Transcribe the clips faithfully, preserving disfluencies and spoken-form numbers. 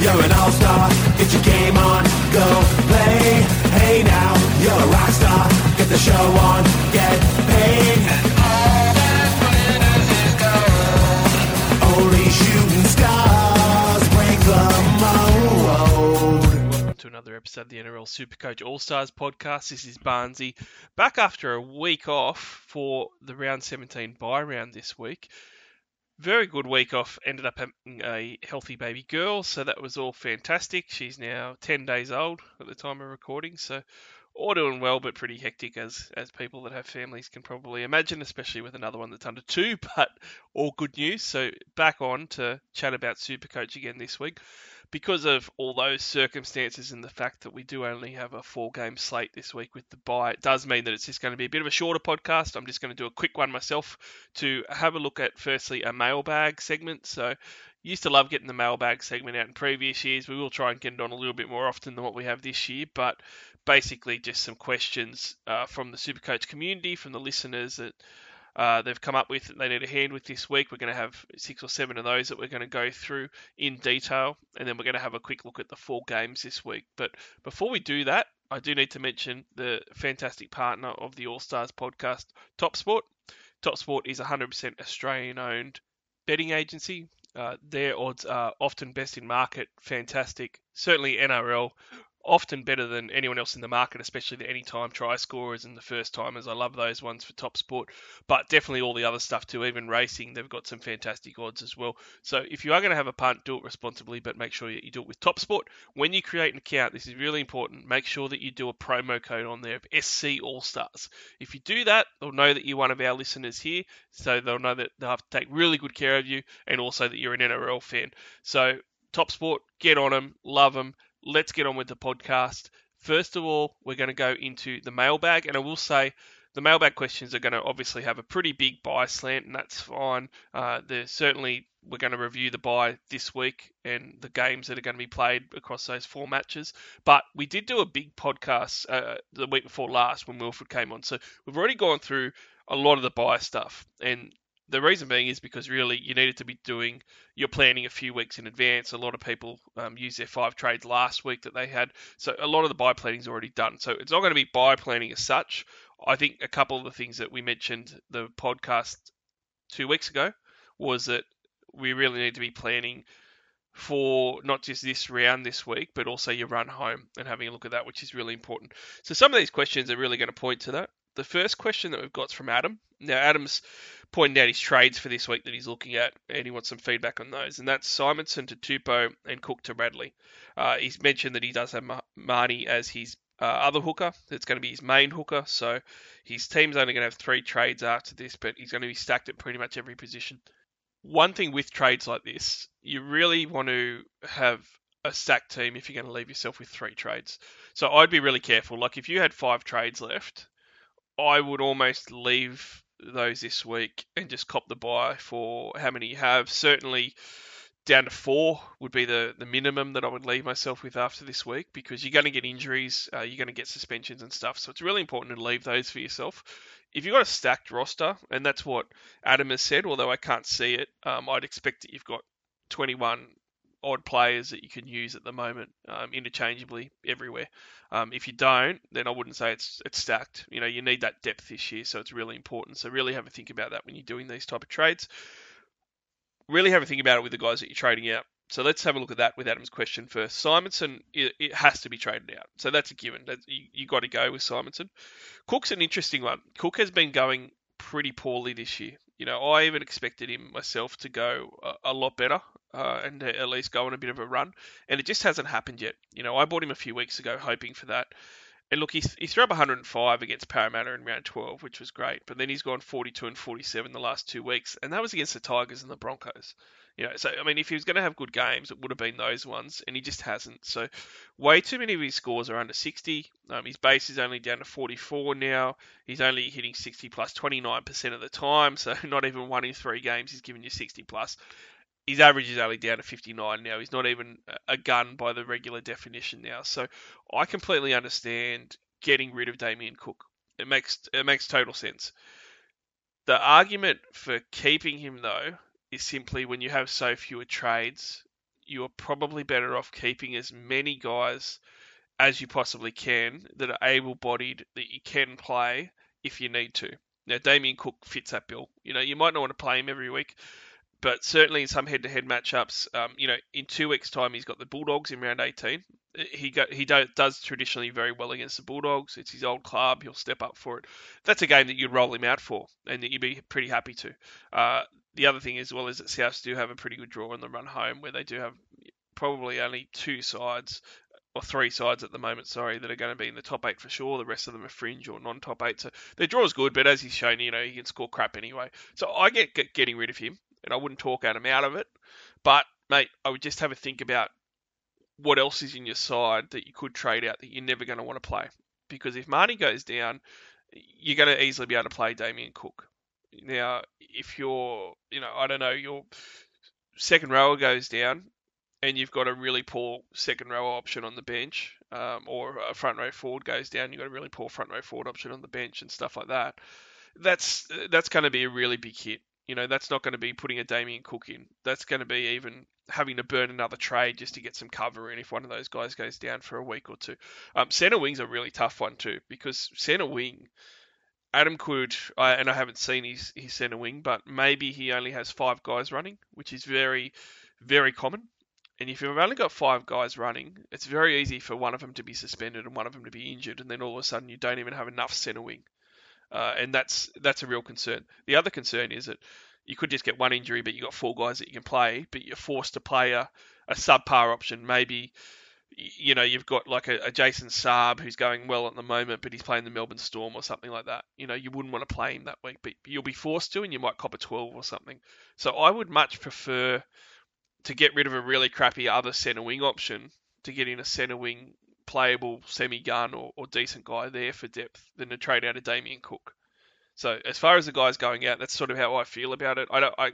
you're an all-star, get your game on, go play. Hey now, you're a rock star, get the show on, get paid. And all that glitters is gold. Only shooting stars break the mold. Welcome to another episode of the N R L Supercoach All-Stars podcast. This is Barnsey, back after a week off for the round seventeen bye round this week. Very good week off. Ended up having a healthy baby girl, so that was all fantastic. She's now ten days old at the time of recording, so all doing well, but pretty hectic, as as people that have families can probably imagine, especially with another one that's under two, but all good news. So back on to chat about Supercoach again this week. Because of all those circumstances and the fact that we do only have a four-game slate this week with the bye, it does mean that it's just going to be a bit of a shorter podcast. I'm just going to do a quick one myself to have a look at, firstly, a mailbag segment. So used to love getting the mailbag segment out in previous years. We will try and get it on a little bit more often than what we have this year, but basically just some questions uh, from the Supercoach community, from the listeners that Uh, they've come up with, they need a hand with this week. We're going to have six or seven of those that we're going to go through in detail, and then we're going to have a quick look at the four games this week. But before we do that, I do need to mention the fantastic partner of the All-Stars podcast, Top Sport. Top Sport is one hundred percent Australian-owned betting agency. Uh, their odds are often best in market, fantastic, certainly N R L, often better than anyone else in the market, especially the anytime try scorers and the first timers. I love those ones for Top Sport, but definitely all the other stuff too, even racing. They've got some fantastic odds as well. So if you are going to have a punt, do it responsibly, but make sure you do it with Top Sport. When you create an account, this is really important. Make sure that you do a promo code on there of S C All Stars. If you do that, they'll know that you're one of our listeners here, so they'll know that they'll have to take really good care of you, and also that you're an N R L fan. So Top Sport, get on them, love them. Let's get on with the podcast. First of all, we're going to go into the mailbag, and I will say the mailbag questions are going to obviously have a pretty big buy slant, and that's fine. Uh, there's certainly, we're going to review the buy this week and the games that are going to be played across those four matches. But we did do a big podcast uh, the week before last when Wilford came on, so we've already gone through a lot of the buy stuff, and the reason being is because really you needed to be doing your planning a few weeks in advance. A lot of people um, used their five trades last week that they had. So a lot of the buy planning is already done. So it's not going to be buy planning as such. I think a couple of the things that we mentioned the podcast two weeks ago was that we really need to be planning for not just this round this week, but also your run home and having a look at that, which is really important. So some of these questions are really going to point to that. The first question that we've got is from Adam. Now, Adam's pointing out his trades for this week that he's looking at, and he wants some feedback on those. And that's Simonson to Tupou and Cook to Radley. Uh, he's mentioned that he does have Marnie as his uh, other hooker. That's going to be his main hooker. So his team's only going to have three trades after this, but he's going to be stacked at pretty much every position. One thing with trades like this, you really want to have a stacked team if you're going to leave yourself with three trades. So I'd be really careful. Like if you had five trades left, I would almost leave those this week and just cop the buy for how many you have. Certainly down to four would be the, the minimum that I would leave myself with after this week, because you're going to get injuries, uh, you're going to get suspensions and stuff. So it's really important to leave those for yourself. If you've got a stacked roster, and that's what Adam has said, although I can't see it, um, I'd expect that you've got twenty-one odd players that you can use at the moment um, interchangeably everywhere. Um, if you don't, then I wouldn't say it's it's stacked. You know, you need that depth this year, so it's really important. So really have a think about that when you're doing these type of trades. Really have a think about it with the guys that you're trading out. So let's have a look at that with Adam's question first. Simonson, it, it has to be traded out. So that's a given. That's, you, you got to go with Simonson. Cook's an interesting one. Cook has been going pretty poorly this year. You know, I even expected him myself to go a, a lot better uh, and to at least go on a bit of a run. And it just hasn't happened yet. You know, I bought him a few weeks ago hoping for that. And look, he, he threw up one hundred five against Parramatta in round twelve, which was great. But then he's gone forty-two and forty-seven the last two weeks. And that was against the Tigers and the Broncos. You know, so, I mean, if he was going to have good games, it would have been those ones. And he just hasn't. So way too many of his scores are under sixty. Um, his base is only down to forty-four now. He's only hitting sixty plus twenty-nine percent of the time. So not even one in three games he's giving you sixty plus. His average is only down to fifty-nine now. He's not even a gun by the regular definition now. So I completely understand getting rid of Damien Cook. It makes it makes total sense. The argument for keeping him, though, is simply when you have so few trades, you are probably better off keeping as many guys as you possibly can that are able-bodied, that you can play if you need to. Now, Damien Cook fits that bill. You know, you might not want to play him every week, but certainly in some head-to-head matchups, um, you know, in two weeks' time, he's got the Bulldogs in round eighteen. He got, he do, does traditionally very well against the Bulldogs. It's his old club. He'll step up for it. That's a game that you'd roll him out for and that you'd be pretty happy to. Uh, the other thing as well is that Souths do have a pretty good draw on the run home, where they do have probably only two sides or three sides at the moment, sorry, that are going to be in the top eight for sure. The rest of them are fringe or non-top eight. So their draw is good, but as he's shown, you know, he can score crap anyway. So I get, get getting rid of him, and I wouldn't talk Adam out of it. But, mate, I would just have a think about what else is in your side that you could trade out that you're never going to want to play. Because if Marnie goes down, you're going to easily be able to play Damien Cook. Now, if you're, you know, I don't know, your second rower goes down, and you've got a really poor second row option on the bench, um, or a front row forward goes down, you've got a really poor front row forward option on the bench and stuff like that. That's that's going to be a really big hit. You know, that's not going to be putting a Damien Cook in. That's going to be even having to burn another trade just to get some cover in if one of those guys goes down for a week or two. Um, centre wing's a really tough one too, because centre wing, Adam could, I, and I haven't seen his, his centre wing, but maybe he only has five guys running, which is very, very common. And if you've only got five guys running, it's very easy for one of them to be suspended and one of them to be injured, and then all of a sudden you don't even have enough centre wing. Uh, and that's that's a real concern. The other concern is that you could just get one injury, but you've got four guys that you can play, but you're forced to play a, a subpar option. Maybe, you know, you've got like a, a Jason Saab who's going well at the moment, but he's playing the Melbourne Storm or something like that. You know, you wouldn't want to play him that week, but you'll be forced to, and you might cop a twelve or something. So I would much prefer to get rid of a really crappy other centre wing option to get in a centre wing playable semi-gun or, or decent guy there for depth than to trade out of Damien Cook. So as far as the guys going out, that's sort of how I feel about it. I don't. I,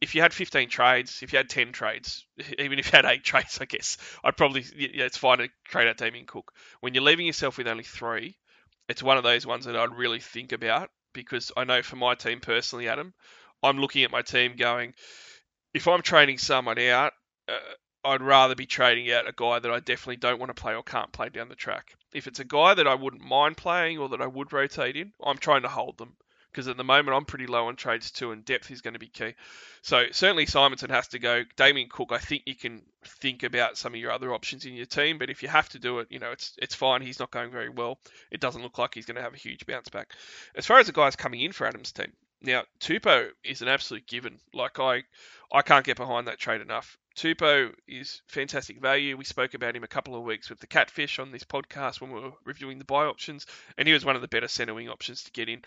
if you had fifteen trades, if you had ten trades, even if you had eight trades, I guess, I'd probably, yeah, it's fine to trade out Damien Cook. When you're leaving yourself with only three, it's one of those ones that I'd really think about, because I know for my team personally, Adam, I'm looking at my team going, if I'm trading someone out, uh, I'd rather be trading out a guy that I definitely don't want to play or can't play down the track. If it's a guy that I wouldn't mind playing or that I would rotate in, I'm trying to hold them, because at the moment I'm pretty low on trades too, and depth is going to be key. So certainly Simonson has to go. Damien Cook, I think you can think about some of your other options in your team, but if you have to do it, you know, it's it's fine. He's not going very well. It doesn't look like he's going to have a huge bounce back. As far as the guys coming in for Adam's team, now, Tupou is an absolute given. Like, I I can't get behind that trade enough. Tupou is fantastic value. We spoke about him a couple of weeks with the Catfish on this podcast when we were reviewing the buy options, and he was one of the better centre wing options to get in.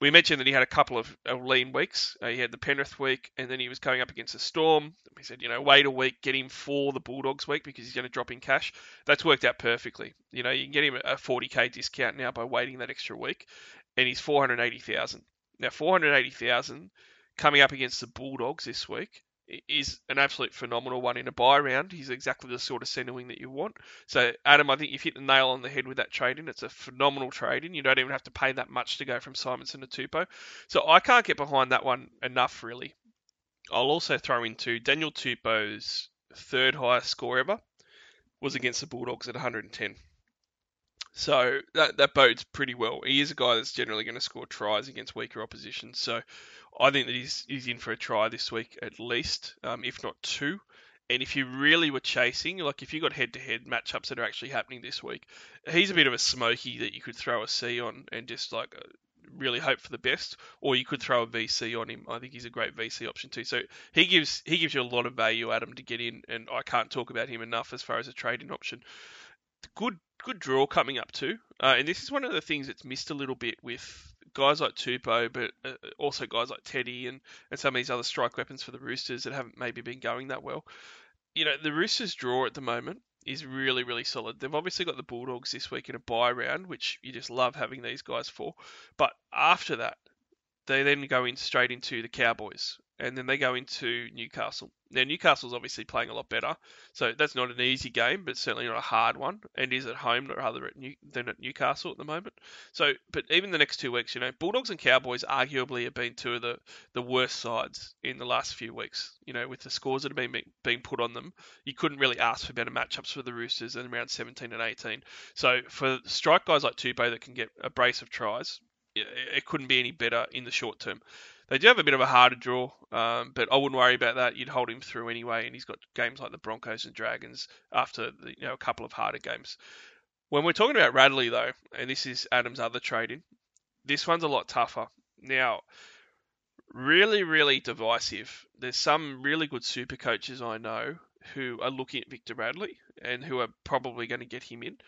We mentioned that he had a couple of lean weeks. Uh, he had the Penrith week, and then he was going up against the Storm. We said, you know, wait a week, get him for the Bulldogs week because he's going to drop in cash. That's worked out perfectly. You know, you can get him a forty K discount now by waiting that extra week, and he's four hundred eighty thousand dollars. Now, four hundred eighty thousand dollars coming up against the Bulldogs this week is an absolute phenomenal one in a buy round. He's exactly the sort of centre wing that you want. So, Adam, I think you've hit the nail on the head with that trade-in. It's a phenomenal trade-in. You don't even have to pay that much to go from Simonson to Tupou. So I can't get behind that one enough, really. I'll also throw into Daniel Tupou's third highest score ever was against the Bulldogs at one hundred ten. So that, that bodes pretty well. He is a guy that's generally going to score tries against weaker opposition. So I think that he's, he's in for a try this week at least, um, if not two. And if you really were chasing, like if you got head-to-head matchups that are actually happening this week, he's a bit of a smoky that you could throw a C on and just like really hope for the best, or you could throw a V C on him. I think he's a great V C option too. So he gives he gives you a lot of value, Adam, to get in, and I can't talk about him enough as far as a trade-in option. Good good draw coming up too. Uh, and this is one of the things that's missed a little bit with guys like Tupou, but uh, also guys like Teddy and, and some of these other strike weapons for the Roosters that haven't maybe been going that well. You know, the Roosters draw at the moment is really, really solid. They've obviously got the Bulldogs this week in a bye round, which you just love having these guys for. But after that, they then go in straight into the Cowboys. and then they go into Newcastle. Now, Newcastle's obviously playing a lot better, so that's not an easy game, but certainly not a hard one, and is at home rather at New- than at Newcastle at the moment. So, but even the next two weeks, you know, Bulldogs and Cowboys arguably have been two of the, the worst sides in the last few weeks, you know, with the scores that have been being put on them. You couldn't really ask for better matchups for the Roosters than around seventeen and eighteen. So for strike guys like Tupou that can get a brace of tries, it, it couldn't be any better in the short term. They do have a bit of a harder draw, um, but I wouldn't worry about that. You'd hold him through anyway, and he's got games like the Broncos and Dragons after the, you know, a couple of harder games. When we're talking about Radley, though, and this is Adam's other trade-in, this one's a lot tougher. Now, really, really divisive. There's some really good super coaches I know who are looking at Victor Radley and who are probably going to get him in.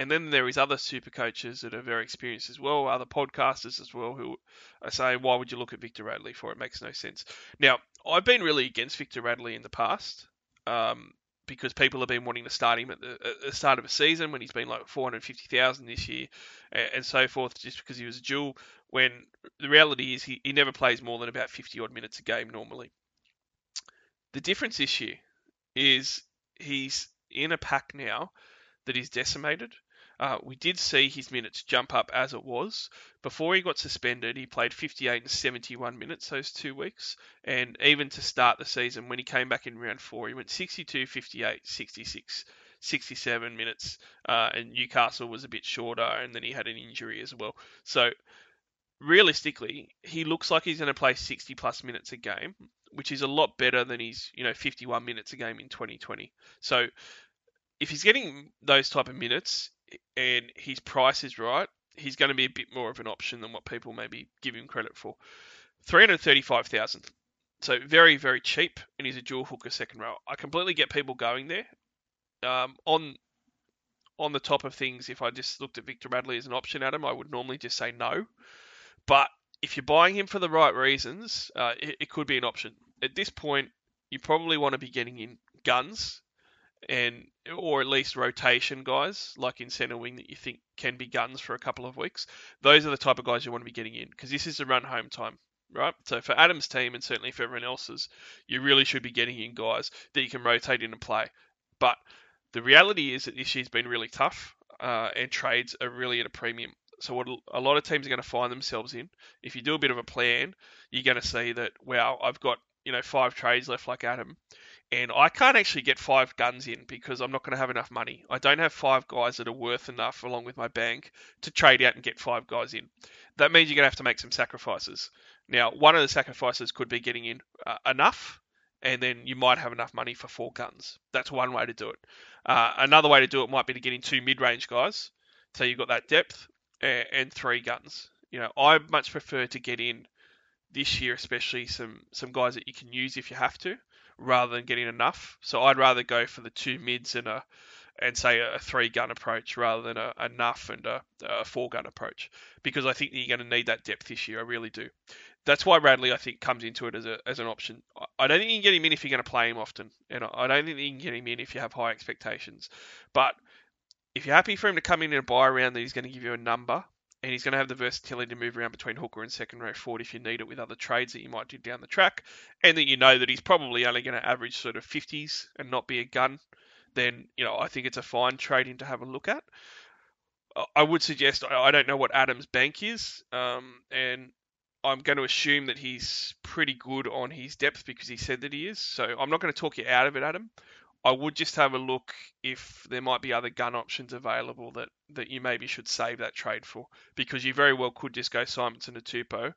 And then there is other super coaches that are very experienced as well, other podcasters as well, who are saying, why would you look at Victor Radley for? It makes no sense. Now, I've been really against Victor Radley in the past um, because people have been wanting to start him at the, at the start of a season when he's been like four hundred fifty thousand this year and, and so forth, just because he was a dual, when the reality is he, he never plays more than about fifty-odd minutes a game normally. The difference this year is he's in a pack now that is decimated. Uh, we did see his minutes jump up as it was. Before he got suspended, he played fifty-eight and seventy-one minutes those two weeks. And even to start the season, when he came back in round four, he went sixty-two, fifty-eight, sixty-six, sixty-seven minutes. Uh, and Newcastle was a bit shorter, and then he had an injury as well. So realistically, he looks like he's going to play sixty-plus minutes a game, which is a lot better than his, you know, fifty-one minutes a game in twenty twenty. So if he's getting those type of minutes and his price is right, he's going to be a bit more of an option than what people maybe give him credit for. three hundred thirty-five thousand dollars. So very, very cheap, and he's a dual hooker second row. I completely get people going there. Um, on on the top of things, if I just looked at Victor Radley as an option, Adam, I would normally just say no. But if you're buying him for the right reasons, uh, it, it could be an option. At this point, you probably want to be getting in guns, and or at least rotation guys like in centre wing that you think can be guns for a couple of weeks. Those are the type of guys you want to be getting in, because this is the run home time, right? So for Adam's team, and certainly for everyone else's, you really should be getting in guys that you can rotate in and play. But the reality is that this year's been really tough, uh, and trades are really at a premium. So what a lot of teams are going to find themselves in, if you do a bit of a plan, you're going to see that, wow, I've got, you know, five trades left like Adam, and I can't actually get five guns in because I'm not going to have enough money. I don't have five guys that are worth enough, along with my bank, to trade out and get five guys in. That means you're going to have to make some sacrifices. Now, one of the sacrifices could be getting in uh, enough, and then you might have enough money for four guns. That's one way to do it. Uh, another way to do it might be to get in two mid-range guys, so you've got that depth, and, and three guns. You know, I much prefer to get in this year, especially some, some guys that you can use if you have to, rather than getting enough. So I'd rather go for the two mids and a, and say a three gun approach rather than a enough and a, a four gun approach, because I think that you're going to need that depth this year. I really do. That's why Radley, I think, comes into it as a, as an option. I don't think you can get him in if you're going to play him often, and I don't think you can get him in if you have high expectations. But if you're happy for him to come in and buy around that he's going to give you a number, and he's going to have the versatility to move around between hooker and second row forward if you need it with other trades that you might do down the track, and that you know that he's probably only going to average sort of fifties and not be a gun, then, you know, I think it's a fine trade-in to have a look at. I would suggest, I don't know what Adam's bank is, um, and I'm going to assume that he's pretty good on his depth because he said that he is, so I'm not going to talk you out of it, Adam. I would just have a look if there might be other gun options available that, that you maybe should save that trade for, because you very well could just go Simonson to Tupou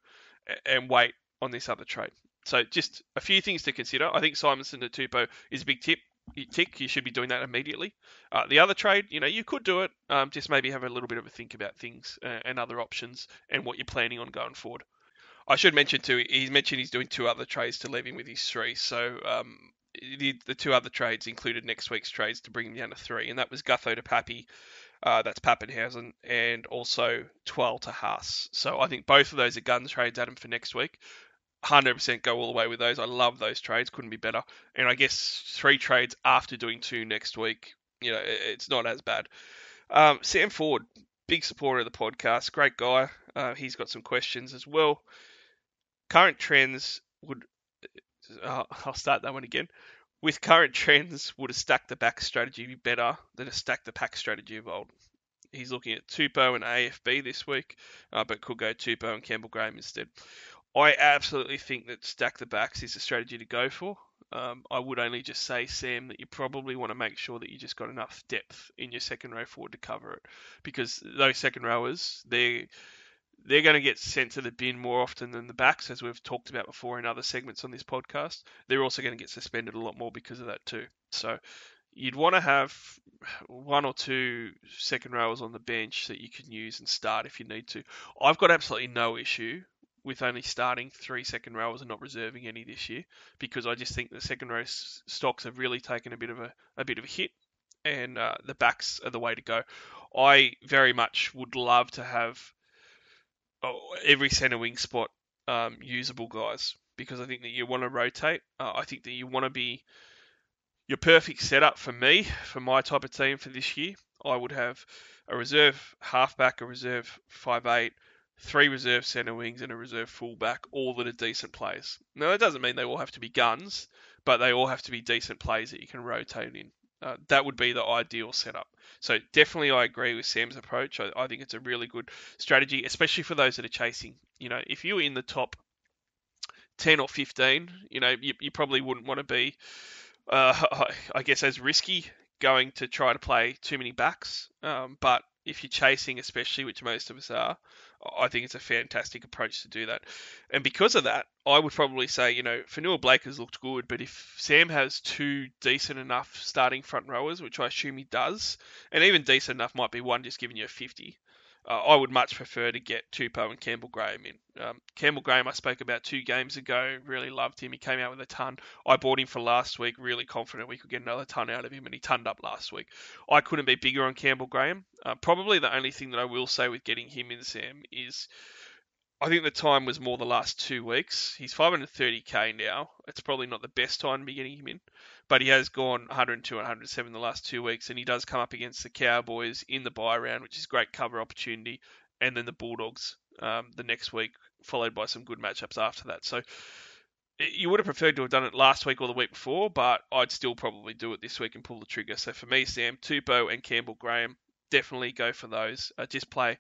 and wait on this other trade. So just a few things to consider. I think Simonson to Tupou is a big tip. You tick, you should be doing that immediately. Uh, the other trade, you know, you could do it. Um, just maybe have a little bit of a think about things and other options and what you're planning on going forward. I should mention too, he's mentioned he's doing two other trades to leave him with his three. So, um, The, the two other trades included next week's trades to bring him down to three, and that was Gutho to Pappy, uh, that's Pappenhausen, and also Twal to Haas. So I think both of those are gun trades, Adam, for next week. one hundred percent go all the way with those. I love those trades. Couldn't be better. And I guess three trades after doing two next week, you know, it, it's not as bad. Um, Sam Ford, big supporter of the podcast, great guy. Uh, he's got some questions as well. Current trends would uh, I'll start that one again. With current trends, would a stack the back strategy be better than a stack the pack strategy of old? He's looking at Tupou and A F B this week, uh, but could go Tupou and Campbell Graham instead. I absolutely think that stack the backs is a strategy to go for. Um, I would only just say, Sam, that you probably want to make sure that you just got enough depth in your second row forward to cover it, because those second rowers, they're, they're going to get sent to the bin more often than the backs, as we've talked about before in other segments on this podcast. They're also going to get suspended a lot more because of that too. So you'd want to have one or two second rowers on the bench that you can use and start if you need to. I've got absolutely no issue with only starting three second rowers and not reserving any this year, because I just think the second row s- stocks have really taken a bit of a, a bit of a hit, and uh, the backs are the way to go. I very much would love to have oh, every centre wing spot um, usable, guys, because I think that you want to rotate. Uh, I think that you want to be your perfect setup for me, for my type of team for this year. I would have a reserve halfback, a reserve five eight, three reserve centre wings and a reserve fullback, all that are decent plays. Now, that doesn't mean they all have to be guns, but they all have to be decent plays that you can rotate in. Uh, that would be the ideal setup. So definitely I agree with Sam's approach. I, I think it's a really good strategy, especially for those that are chasing. You know, if you're in the top ten or fifteen, you know, you, you probably wouldn't want to be, uh, I guess, as risky going to try to play too many backs. Um, but if you're chasing, especially, which most of us are, I think it's a fantastic approach to do that. And because of that, I would probably say, you know, Fanua Blake has looked good, but if Sam has two decent enough starting front rowers, which I assume he does, and even decent enough might be one just giving you a fifty, uh, I would much prefer to get Tupou and Campbell Graham in. Um, Campbell Graham, I spoke about two games ago, really loved him. He came out with a ton. I bought him for last week, really confident we could get another ton out of him, and he turned up last week. I couldn't be bigger on Campbell Graham. Uh, probably the only thing that I will say with getting him in, Sam, is I think the time was more the last two weeks. He's five thirty k now. It's probably not the best time to be getting him in, but he has gone one oh two, one oh seven the last two weeks, and he does come up against the Cowboys in the bye round, which is great cover opportunity, and then the Bulldogs um, the next week, followed by some good matchups after that. So you would have preferred to have done it last week or the week before, but I'd still probably do it this week and pull the trigger. So for me, Sam, Tupou and Campbell Graham, definitely go for those. Uh, just play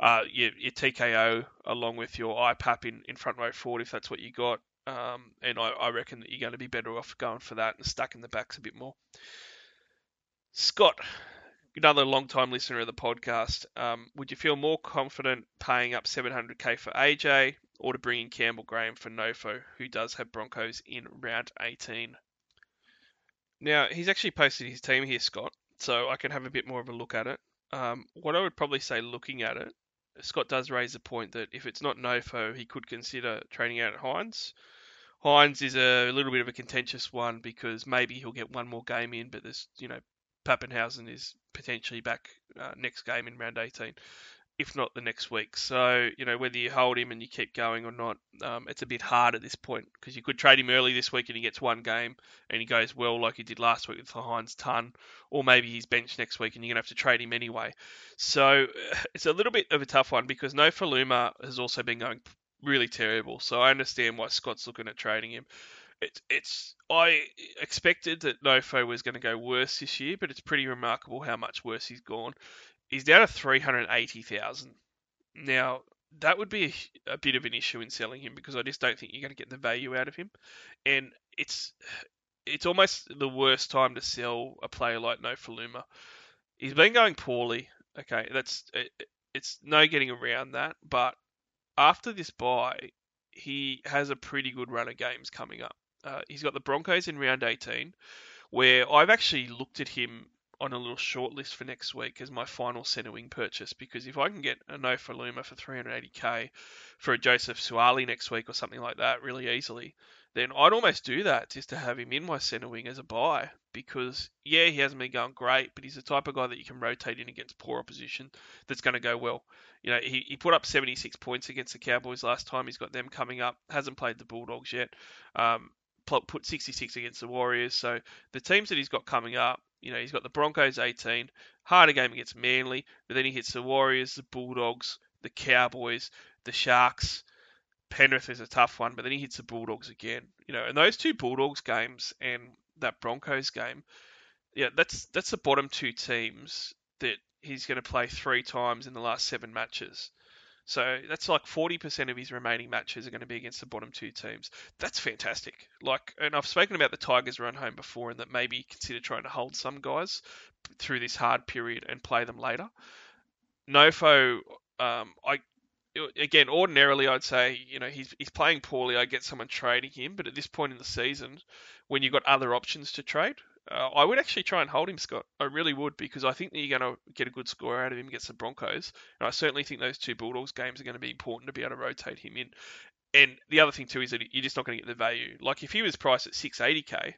uh, your, your T K O along with your I P A P in, in front row forward if that's what you got. Um, and I, I reckon that you're going to be better off going for that and stacking the backs a bit more. Scott, another long-time listener of the podcast. Um, would you feel more confident paying up seven hundred k for A J or to bring in Campbell Graham for Nofo, who does have Broncos in round eighteen? Now, he's actually posted his team here, Scott, so I can have a bit more of a look at it. Um, what I would probably say looking at it, Scott does raise the point that if it's not Nofo, he could consider trading out at Hines. Hines is a little bit of a contentious one because maybe he'll get one more game in, but there's, you know, Pappenhausen is potentially back uh, next game in round eighteen, if not the next week. So, you know, whether you hold him and you keep going or not, um, it's a bit hard at this point because you could trade him early this week and he gets one game and he goes well like he did last week with the Hines ton, or maybe he's benched next week and you're going to have to trade him anyway. So it's a little bit of a tough one because Nofoluma has also been going really terrible. So I understand why Scott's looking at trading him. It's, it's. I expected that Nofo was going to go worse this year, but it's pretty remarkable how much worse he's gone. He's down to three hundred eighty thousand. Now, that would be a, a bit of an issue in selling him because I just don't think you're going to get the value out of him. And it's it's almost the worst time to sell a player like Nofoluma. He's been going poorly. Okay, that's it, it's no getting around that. But after this bye, he has a pretty good run of games coming up. Uh, he's got the Broncos in round eighteen, where I've actually looked at him on a little short list for next week as my final centre wing purchase, because if I can get a Nofoluma for three hundred eighty k for a Joseph Suali next week or something like that really easily, then I'd almost do that just to have him in my centre wing as a buy, because yeah, he hasn't been going great, but he's the type of guy that you can rotate in against poor opposition that's going to go well. You know, he, he put up seventy-six points against the Cowboys last time. He's got them coming up, hasn't played the Bulldogs yet, um, put sixty-six against the Warriors. So the teams that he's got coming up, you know, he's got the Broncos eighteen, harder game against Manly, but then he hits the Warriors, the Bulldogs, the Cowboys, the Sharks, Penrith is a tough one, but then he hits the Bulldogs again. You know, and those two Bulldogs games and that Broncos game, yeah, that's that's the bottom two teams that he's going to play three times in the last seven matches. So that's like forty percent of his remaining matches are going to be against the bottom two teams. That's fantastic. Like, and I've spoken about the Tigers run home before, and that maybe consider trying to hold some guys through this hard period and play them later. Nofo, um, I again, ordinarily I'd say, you know, he's he's playing poorly. I get someone trading him, but at this point in the season, when you've got other options to trade, uh, I would actually try and hold him, Scott. I really would, because I think that you're going to get a good score out of him against the Broncos, and I certainly think those two Bulldogs games are going to be important to be able to rotate him in. And the other thing too is that you're just not going to get the value. Like if he was priced at six eighty k,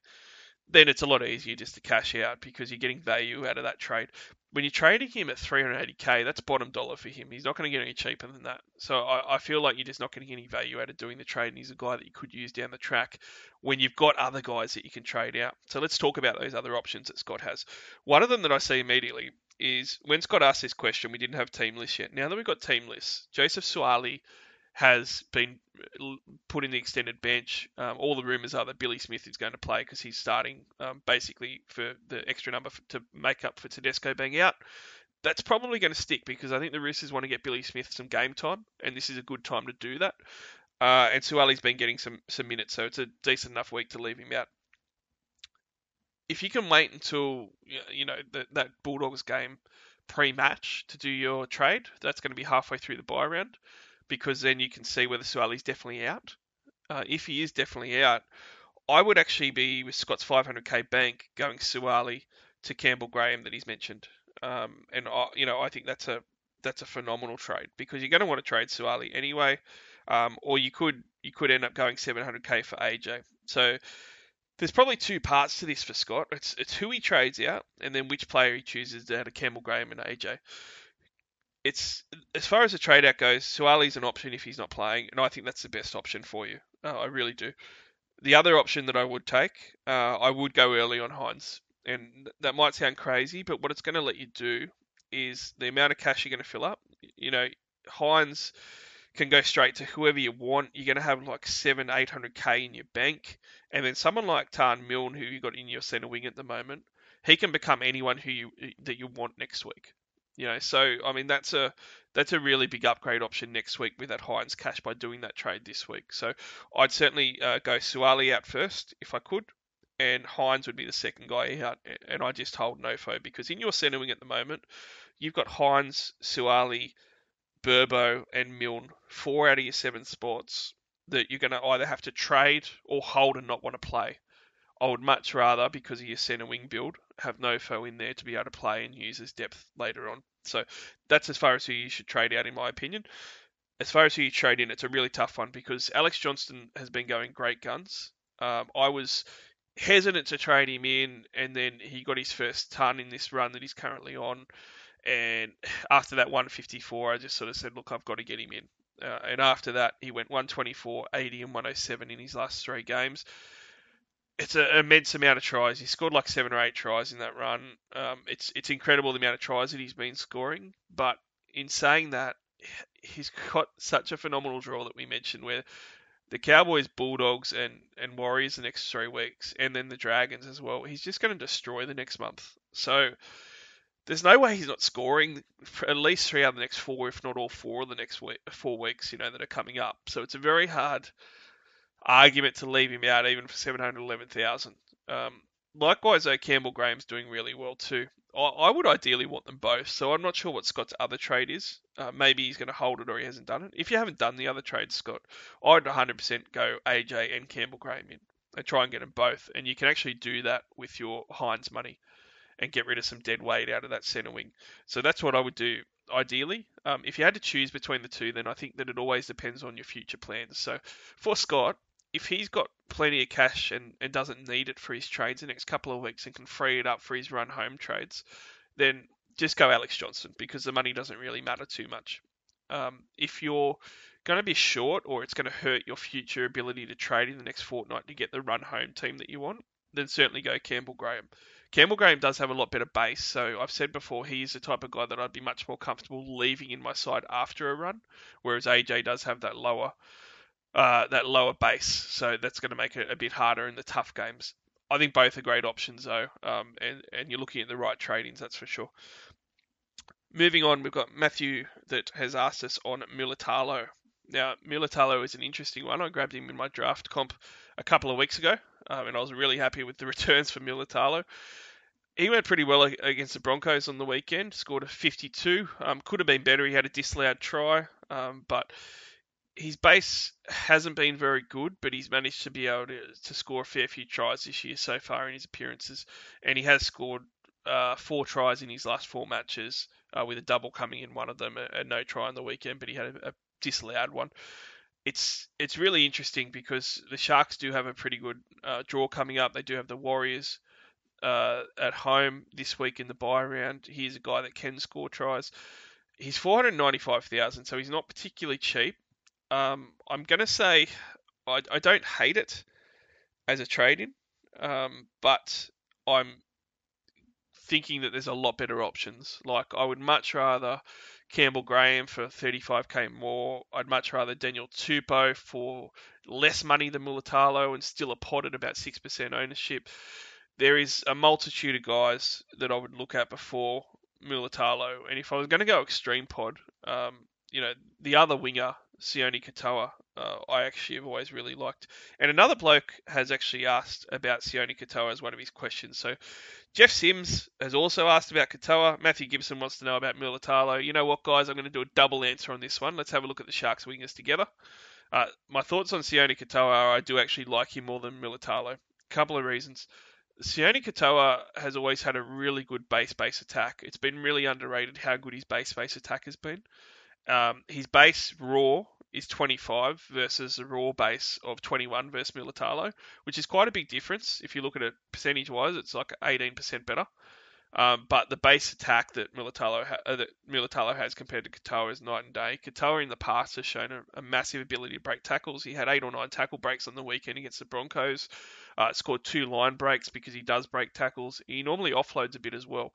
then it's a lot easier just to cash out because you're getting value out of that trade. When you're trading him at three eighty k, that's bottom dollar for him. He's not going to get any cheaper than that. So I, I feel like you're just not going to get any value out of doing the trade, and he's a guy that you could use down the track when you've got other guys that you can trade out. So let's talk about those other options that Scott has. One of them that I see immediately is when Scott asked this question, we didn't have team lists yet. Now that we've got team lists, Joseph Suali has been put in the extended bench. Um, all the rumours are that Billy Smith is going to play because he's starting um, basically for the extra number for, to make up for Tedesco being out. That's probably going to stick because I think the Roosters want to get Billy Smith some game time, and this is a good time to do that. Uh, and Suali's been getting some, some minutes, so it's a decent enough week to leave him out. If you can wait until, you know, the, that Bulldogs game pre-match to do your trade, that's going to be halfway through the bye round, because then you can see whether Suali's definitely out. Uh, if he is definitely out, I would actually be with Scott's five hundred k bank going Suali to Campbell Graham that he's mentioned. Um, and, I, you know, I think that's a that's a phenomenal trade because you're going to want to trade Suali anyway. Um, or you could you could end up going seven hundred k for A J. So there's probably two parts to this for Scott. It's, it's who he trades out and then which player he chooses out of Campbell Graham and A J. It's as far as the trade out goes, Suali's an option if he's not playing, and I think that's the best option for you. Uh, I really do. The other option that I would take, uh, I would go early on Hines, and that might sound crazy, but what it's going to let you do is the amount of cash you're going to fill up. You know, Hines can go straight to whoever you want. You're going to have like seven, eight hundred k in your bank, and then someone like Tarn Milne, who you got in your centre wing at the moment, he can become anyone who you that you want next week. You know, so I mean that's a that's a really big upgrade option next week with that Hines cash by doing that trade this week. So I'd certainly uh, go Suali out first if I could, and Hines would be the second guy out, and I just hold Nofo because in your centre wing at the moment you've got Hines, Suali, Burbo, and Milne, four out of your seven spots that you're going to either have to trade or hold and not want to play. I would much rather, because of your centre wing build, have Nofo in there to be able to play and use as depth later on. So that's as far as who you should trade out, in my opinion. As far as who you trade in, it's a really tough one because Alex Johnston has been going great guns. Um, I was hesitant to trade him in, and then he got his first ton in this run that he's currently on. And after that one fifty-four, I just sort of said, look, I've got to get him in. Uh, and after that, he went one twenty-four, eighty, and one oh seven in his last three games. It's an immense amount of tries. He scored like seven or eight tries in that run. Um, it's it's incredible the amount of tries that he's been scoring. But in saying that, he's got such a phenomenal draw that we mentioned where the Cowboys, Bulldogs, and, and Warriors the next three weeks, and then the Dragons as well. He's just going to destroy the next month. So there's no way he's not scoring at least three out of the next four, if not all four of the next week, four weeks, you know, that are coming up. So it's a very hard argument to leave him out even for seven hundred eleven thousand. Um, likewise, though, Campbell Graham's doing really well too. I, I would ideally want them both, so I'm not sure what Scott's other trade is. Uh, maybe he's going to hold it or he hasn't done it. If you haven't done the other trade, Scott, I'd one hundred percent go A J and Campbell Graham in and try and get them both. And you can actually do that with your Hines money and get rid of some dead weight out of that centre wing. So that's what I would do. Ideally, um, if you had to choose between the two, then I think that it always depends on your future plans. So for Scott, if he's got plenty of cash and, and doesn't need it for his trades the next couple of weeks and can free it up for his run home trades, then just go Alex Johnston because the money doesn't really matter too much. Um, if you're going to be short or it's going to hurt your future ability to trade in the next fortnight to get the run home team that you want, then certainly go Campbell Graham. Campbell Graham does have a lot better base, so I've said before he is the type of guy that I'd be much more comfortable leaving in my side after a run, whereas A J does have that lower uh, that lower base. So that's going to make it a bit harder in the tough games. I think both are great options, though, um, and, and you're looking at the right tradings, that's for sure. Moving on, we've got Matthew that has asked us on Mulitalo. Now, Mulitalo is an interesting one. I grabbed him in my draft comp a couple of weeks ago, um, and I was really happy with the returns for Mulitalo. He went pretty well against the Broncos on the weekend, scored a fifty-two. Um, could have been better. He had a disallowed try, um, but his base hasn't been very good, but he's managed to be able to, to score a fair few tries this year so far in his appearances, and he has scored uh, four tries in his last four matches, uh, with a double coming in one of them, a, a no try on the weekend, but he had a, a disallowed one. It's it's really interesting because the Sharks do have a pretty good uh, draw coming up. They do have the Warriors uh, at home this week in the bye round. He's a guy that can score tries. He's four hundred ninety-five thousand dollars, so he's not particularly cheap. Um, I'm going to say I, I don't hate it as a trade-in, um, but I'm thinking that there's a lot better options. Like, I would much rather Campbell Graham for thirty-five thousand more. I'd much rather Daniel Tupou for less money than Mulitalo and still a pot at about six percent ownership. There is a multitude of guys that I would look at before Mulitalo. And if I was going to go extreme pod, um, you know, the other winger, Sione Katoa, uh, I actually have always really liked. And another bloke has actually asked about Sione Katoa as one of his questions. So Jeff Sims has also asked about Katoa. Matthew Gibson wants to know about Mulitalo. You know what, guys? I'm going to do a double answer on this one. Let's have a look at the Sharks wingers together. Uh, my thoughts on Sione Katoa are I do actually like him more than Mulitalo. A couple of reasons. Sione Katoa has always had a really good base-base attack. It's been really underrated how good his base-base attack has been. Um, his base raw is twenty-five versus a raw base of twenty-one versus Mulitalo, which is quite a big difference. If you look at it percentage-wise, it's like eighteen percent better. Um, but the base attack that Mulitalo, ha- uh, that Mulitalo has compared to Katoa is night and day. Katoa in the past has shown a, a massive ability to break tackles. He had eight or nine tackle breaks on the weekend against the Broncos. Uh, scored two line breaks because he does break tackles. He normally offloads a bit as well.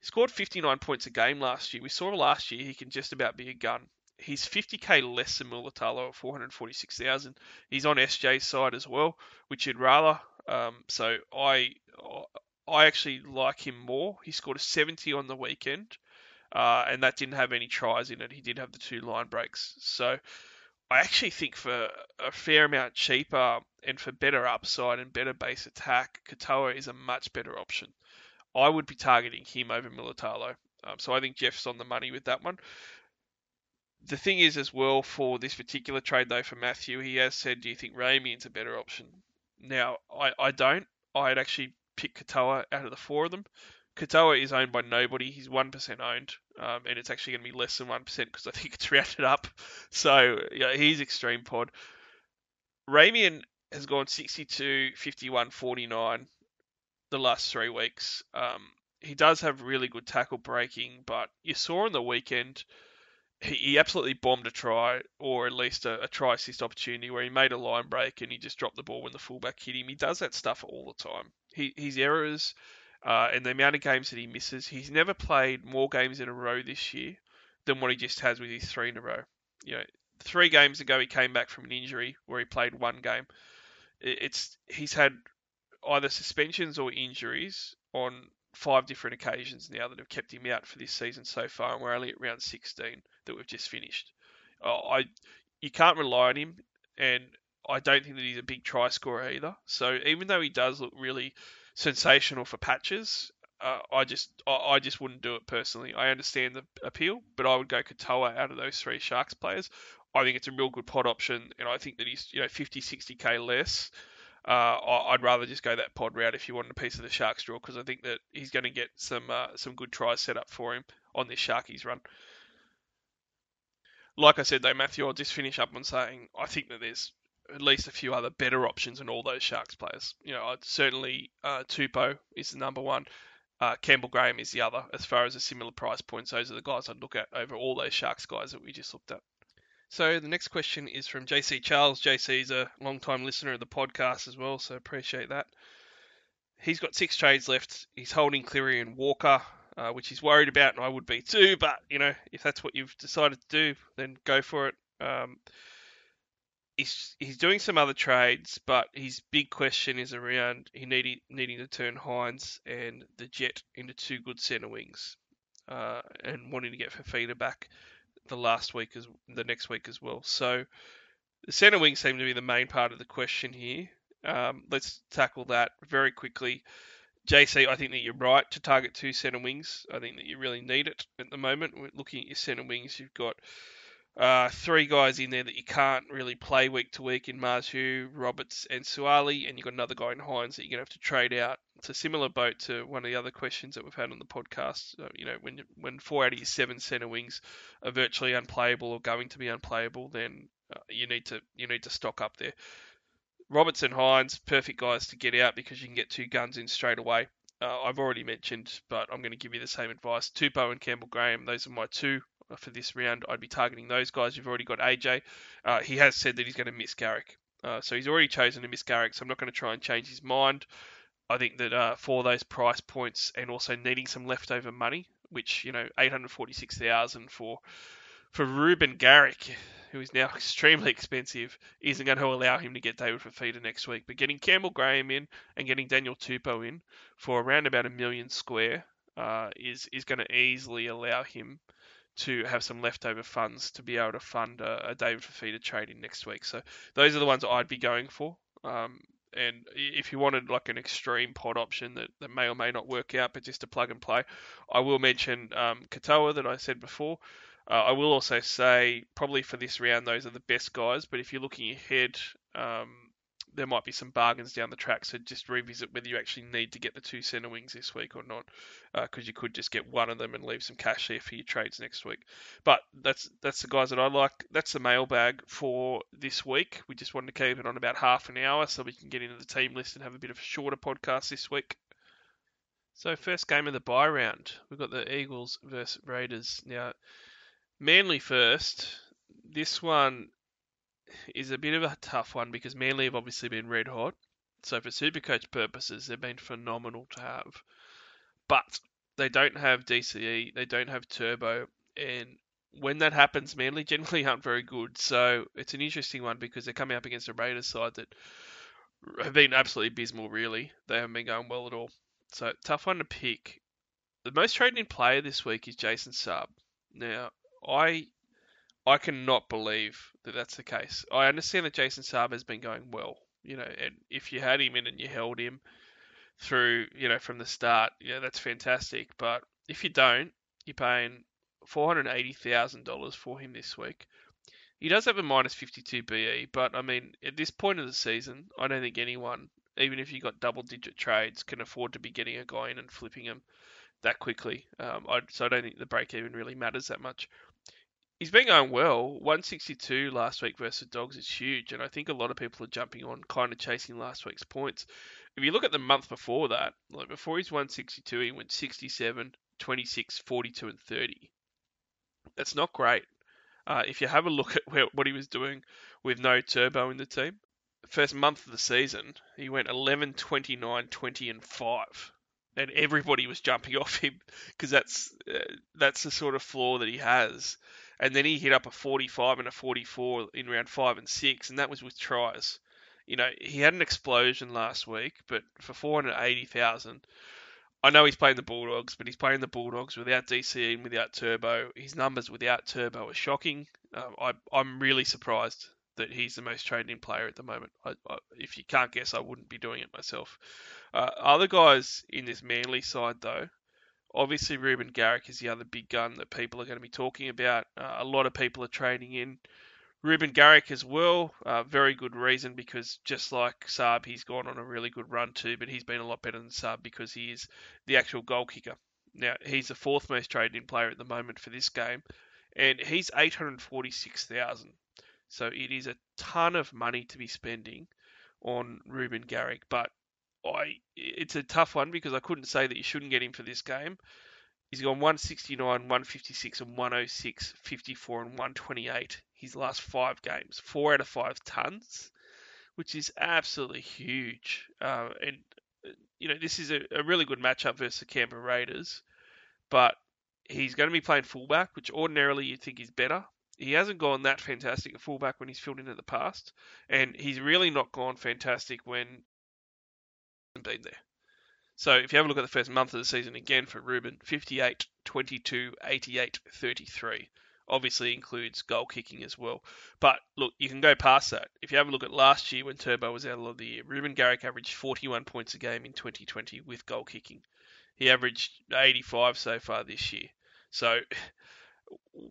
He scored fifty-nine points a game last year. We saw last year he can just about be a gun. He's fifty thousand less than Mulitalo at four hundred forty-six thousand. He's on S J's side as well, which you'd rather. Um, so I I actually like him more. He scored a seventy on the weekend, uh, and that didn't have any tries in it. He did have the two line breaks. So I actually think for a fair amount cheaper and for better upside and better base attack, Katoa is a much better option. I would be targeting him over Mulitalo. Um, so I think Jeff's on the money with that one. The thing is as well for this particular trade, though, for Matthew, he has said, do you think Ramian's a better option? Now, I, I don't. I'd actually pick Katoa out of the four of them. Katoa is owned by nobody. He's one percent owned, um, and it's actually going to be less than one percent because I think it's rounded up. So yeah, he's extreme pod. Ramian has gone sixty-two, fifty-one, forty-nine. The last three weeks. Um, he does have really good tackle breaking, but you saw on the weekend, he, he absolutely bombed a try, or at least a, a try assist opportunity where he made a line break and he just dropped the ball when the fullback hit him. He does that stuff all the time. He, his errors uh, and the amount of games that he misses, he's never played more games in a row this year than what he just has with his three in a row. You know, three games ago, he came back from an injury where he played one game. It, it's he's had either suspensions or injuries on five different occasions now that have kept him out for this season so far, and we're only at round sixteen that we've just finished. Oh, I you can't rely on him, and I don't think that he's a big try scorer either. So even though he does look really sensational for patches, uh, I just I, I just wouldn't do it personally. I understand the appeal, but I would go Katoa out of those three Sharks players. I think it's a real good pot option, and I think that he's, you know, fifty, sixty thousand less. Uh, I'd rather just go that pod route if you wanted a piece of the Sharks draw, because I think that he's going to get some uh, some good tries set up for him on this Sharkies run. Like I said, though, Matthew, I'll just finish up on saying I think that there's at least a few other better options in all those Sharks players. You know, I'd certainly uh, Tupou is the number one. Uh, Campbell Graham is the other. As far as a similar price points, those are the guys I'd look at over all those Sharks guys that we just looked at. So the next question is from J C Charles. J C is a long-time listener of the podcast as well, so appreciate that. He's got six trades left. He's holding Cleary and Walker, uh, which he's worried about, and I would be too. But, you know, if that's what you've decided to do, then go for it. Um, he's he's doing some other trades, but his big question is around he needing needing to turn Hines and the Jet into two good centre wings, uh, and wanting to get Fafita back the last week as the next week as well. So the centre wing seemed to be the main part of the question here. Um, let's tackle that very quickly. J C, I think that you're right to target two centre wings. I think that you really need it at the moment. We're looking at your centre wings, you've got uh, three guys in there that you can't really play week to week in Matthew, Roberts and Suali, and you've got another guy in Hines that you're going to have to trade out. It's a similar boat to one of the other questions that we've had on the podcast. Uh, you know, when when four out of your seven centre wings are virtually unplayable or going to be unplayable, then uh, you need to you need to stock up there. Roberts and Hines, perfect guys to get out because you can get two guns in straight away. Uh, I've already mentioned, but I'm going to give you the same advice. Tupou and Campbell Graham, those are my two for this round. I'd be targeting those guys. You've already got A J. Uh, he has said that he's going to miss Garrick. Uh, so he's already chosen to miss Garrick, so I'm not going to try and change his mind. I think that uh, for those price points and also needing some leftover money, which, you know, eight hundred forty-six thousand dollars for... for Ruben Garrick, who is now extremely expensive, isn't going to allow him to get David Fafita next week. But getting Campbell Graham in and getting Daniel Tupou in for around about a million square uh, is, is going to easily allow him to have some leftover funds to be able to fund a, a David Fafita trade in next week. So those are the ones I'd be going for. Um, and if you wanted like an extreme pod option that, that may or may not work out, but just to plug and play, I will mention um, Katoa that I said before. Uh, I will also say probably for this round, those are the best guys. But if you're looking ahead, um, there might be some bargains down the track. So just revisit whether you actually need to get the two centre wings this week or not, because uh, you could just get one of them and leave some cash there for your trades next week. But that's that's the guys that I like. That's the mailbag for this week. We just wanted to keep it on about half an hour so we can get into the team list and have a bit of a shorter podcast this week. So first game of the bye round, we've got the Eagles versus Raiders now. Manly first. This one is a bit of a tough one because Manly have obviously been red hot. So for Supercoach purposes, they've been phenomenal to have. But they don't have D C E, they don't have Turbo, and when that happens, Manly generally aren't very good. So it's an interesting one because they're coming up against a Raiders side that have been absolutely abysmal, really. They haven't been going well at all. So tough one to pick. The most traded in player this week is Jason Saab. Now, I I cannot believe that that's the case. I understand that Jason Saab has been going well, you know, and if you had him in and you held him through, you know, from the start, yeah, that's fantastic. But if you don't, you're paying four hundred eighty thousand dollars for him this week. He does have a minus fifty-two B E, but I mean, at this point of the season, I don't think anyone, even if you got double-digit trades, can afford to be getting a guy in and flipping him that quickly. Um, I, so I don't think the break-even really matters that much. He's been going well. one sixty-two last week versus Dogs is huge, and I think a lot of people are jumping on, kind of chasing last week's points. If you look at the month before that, like before his one sixty-two, he went sixty-seven, twenty-six, forty-two, and thirty. That's not great. Uh, if you have a look at where, what he was doing with no Turbo in the team, first month of the season, he went eleven, twenty-nine, twenty, and five. And everybody was jumping off him because that's uh, that's the sort of flaw that he has. And then he hit up a forty-five and a forty-four in round five and six, and that was with tries. You know, he had an explosion last week, but for four hundred eighty thousand dollars, I know he's playing the Bulldogs, but he's playing the Bulldogs without D C E and without Turbo. His numbers without Turbo are shocking. Um, I, I'm really surprised that he's the most traded in player at the moment. I, I, if you can't guess, I wouldn't be doing it myself. Uh, other guys in this Manly side, though, obviously Ruben Garrick is the other big gun that people are going to be talking about. Uh, a lot of people are trading in Ruben Garrick as well. Uh, very good reason because just like Saab, he's gone on a really good run too, but he's been a lot better than Saab because he is the actual goal kicker. Now, he's the fourth most traded in player at the moment for this game, and he's eight hundred forty-six thousand dollars. So it is a ton of money to be spending on Ruben Garrick, but I it's a tough one because I couldn't say that you shouldn't get him for this game. He's gone one sixty-nine, one fifty-six, and one oh six, fifty-four, and one twenty-eight his last five games, four out of five tons, which is absolutely huge. Uh, and you know this is a, a really good matchup versus the Canberra Raiders, but he's going to be playing fullback, which ordinarily you'd think is better. he hasn't gone that fantastic at fullback when he's filled in at the past, and he's really not gone fantastic when he hasn't been there. So if you have a look at the first month of the season again for Ruben, fifty-eight, twenty-two, eighty-eight, thirty-three. Obviously includes goal kicking as well. But look, you can go past that. If you have a look at last year when Turbo was out of the year, Ruben Garrick averaged forty-one points a game in twenty twenty with goal kicking. He averaged eighty-five so far this year. So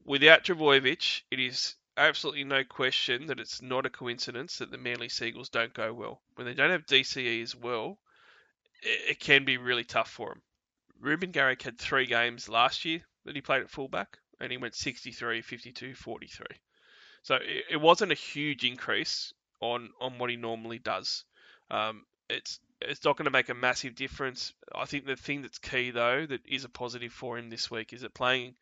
without Trbojevic, it is absolutely no question that it's not a coincidence that the Manly Seagulls don't go well. When they don't have D C E as well, it can be really tough for them. Ruben Garrick had three games last year that he played at fullback, and he went sixty-three, fifty-two, forty-three. So it, it wasn't a huge increase on, on what he normally does. Um, it's it's not going to make a massive difference. I think the thing that's key, though, that is a positive for him this week is that playing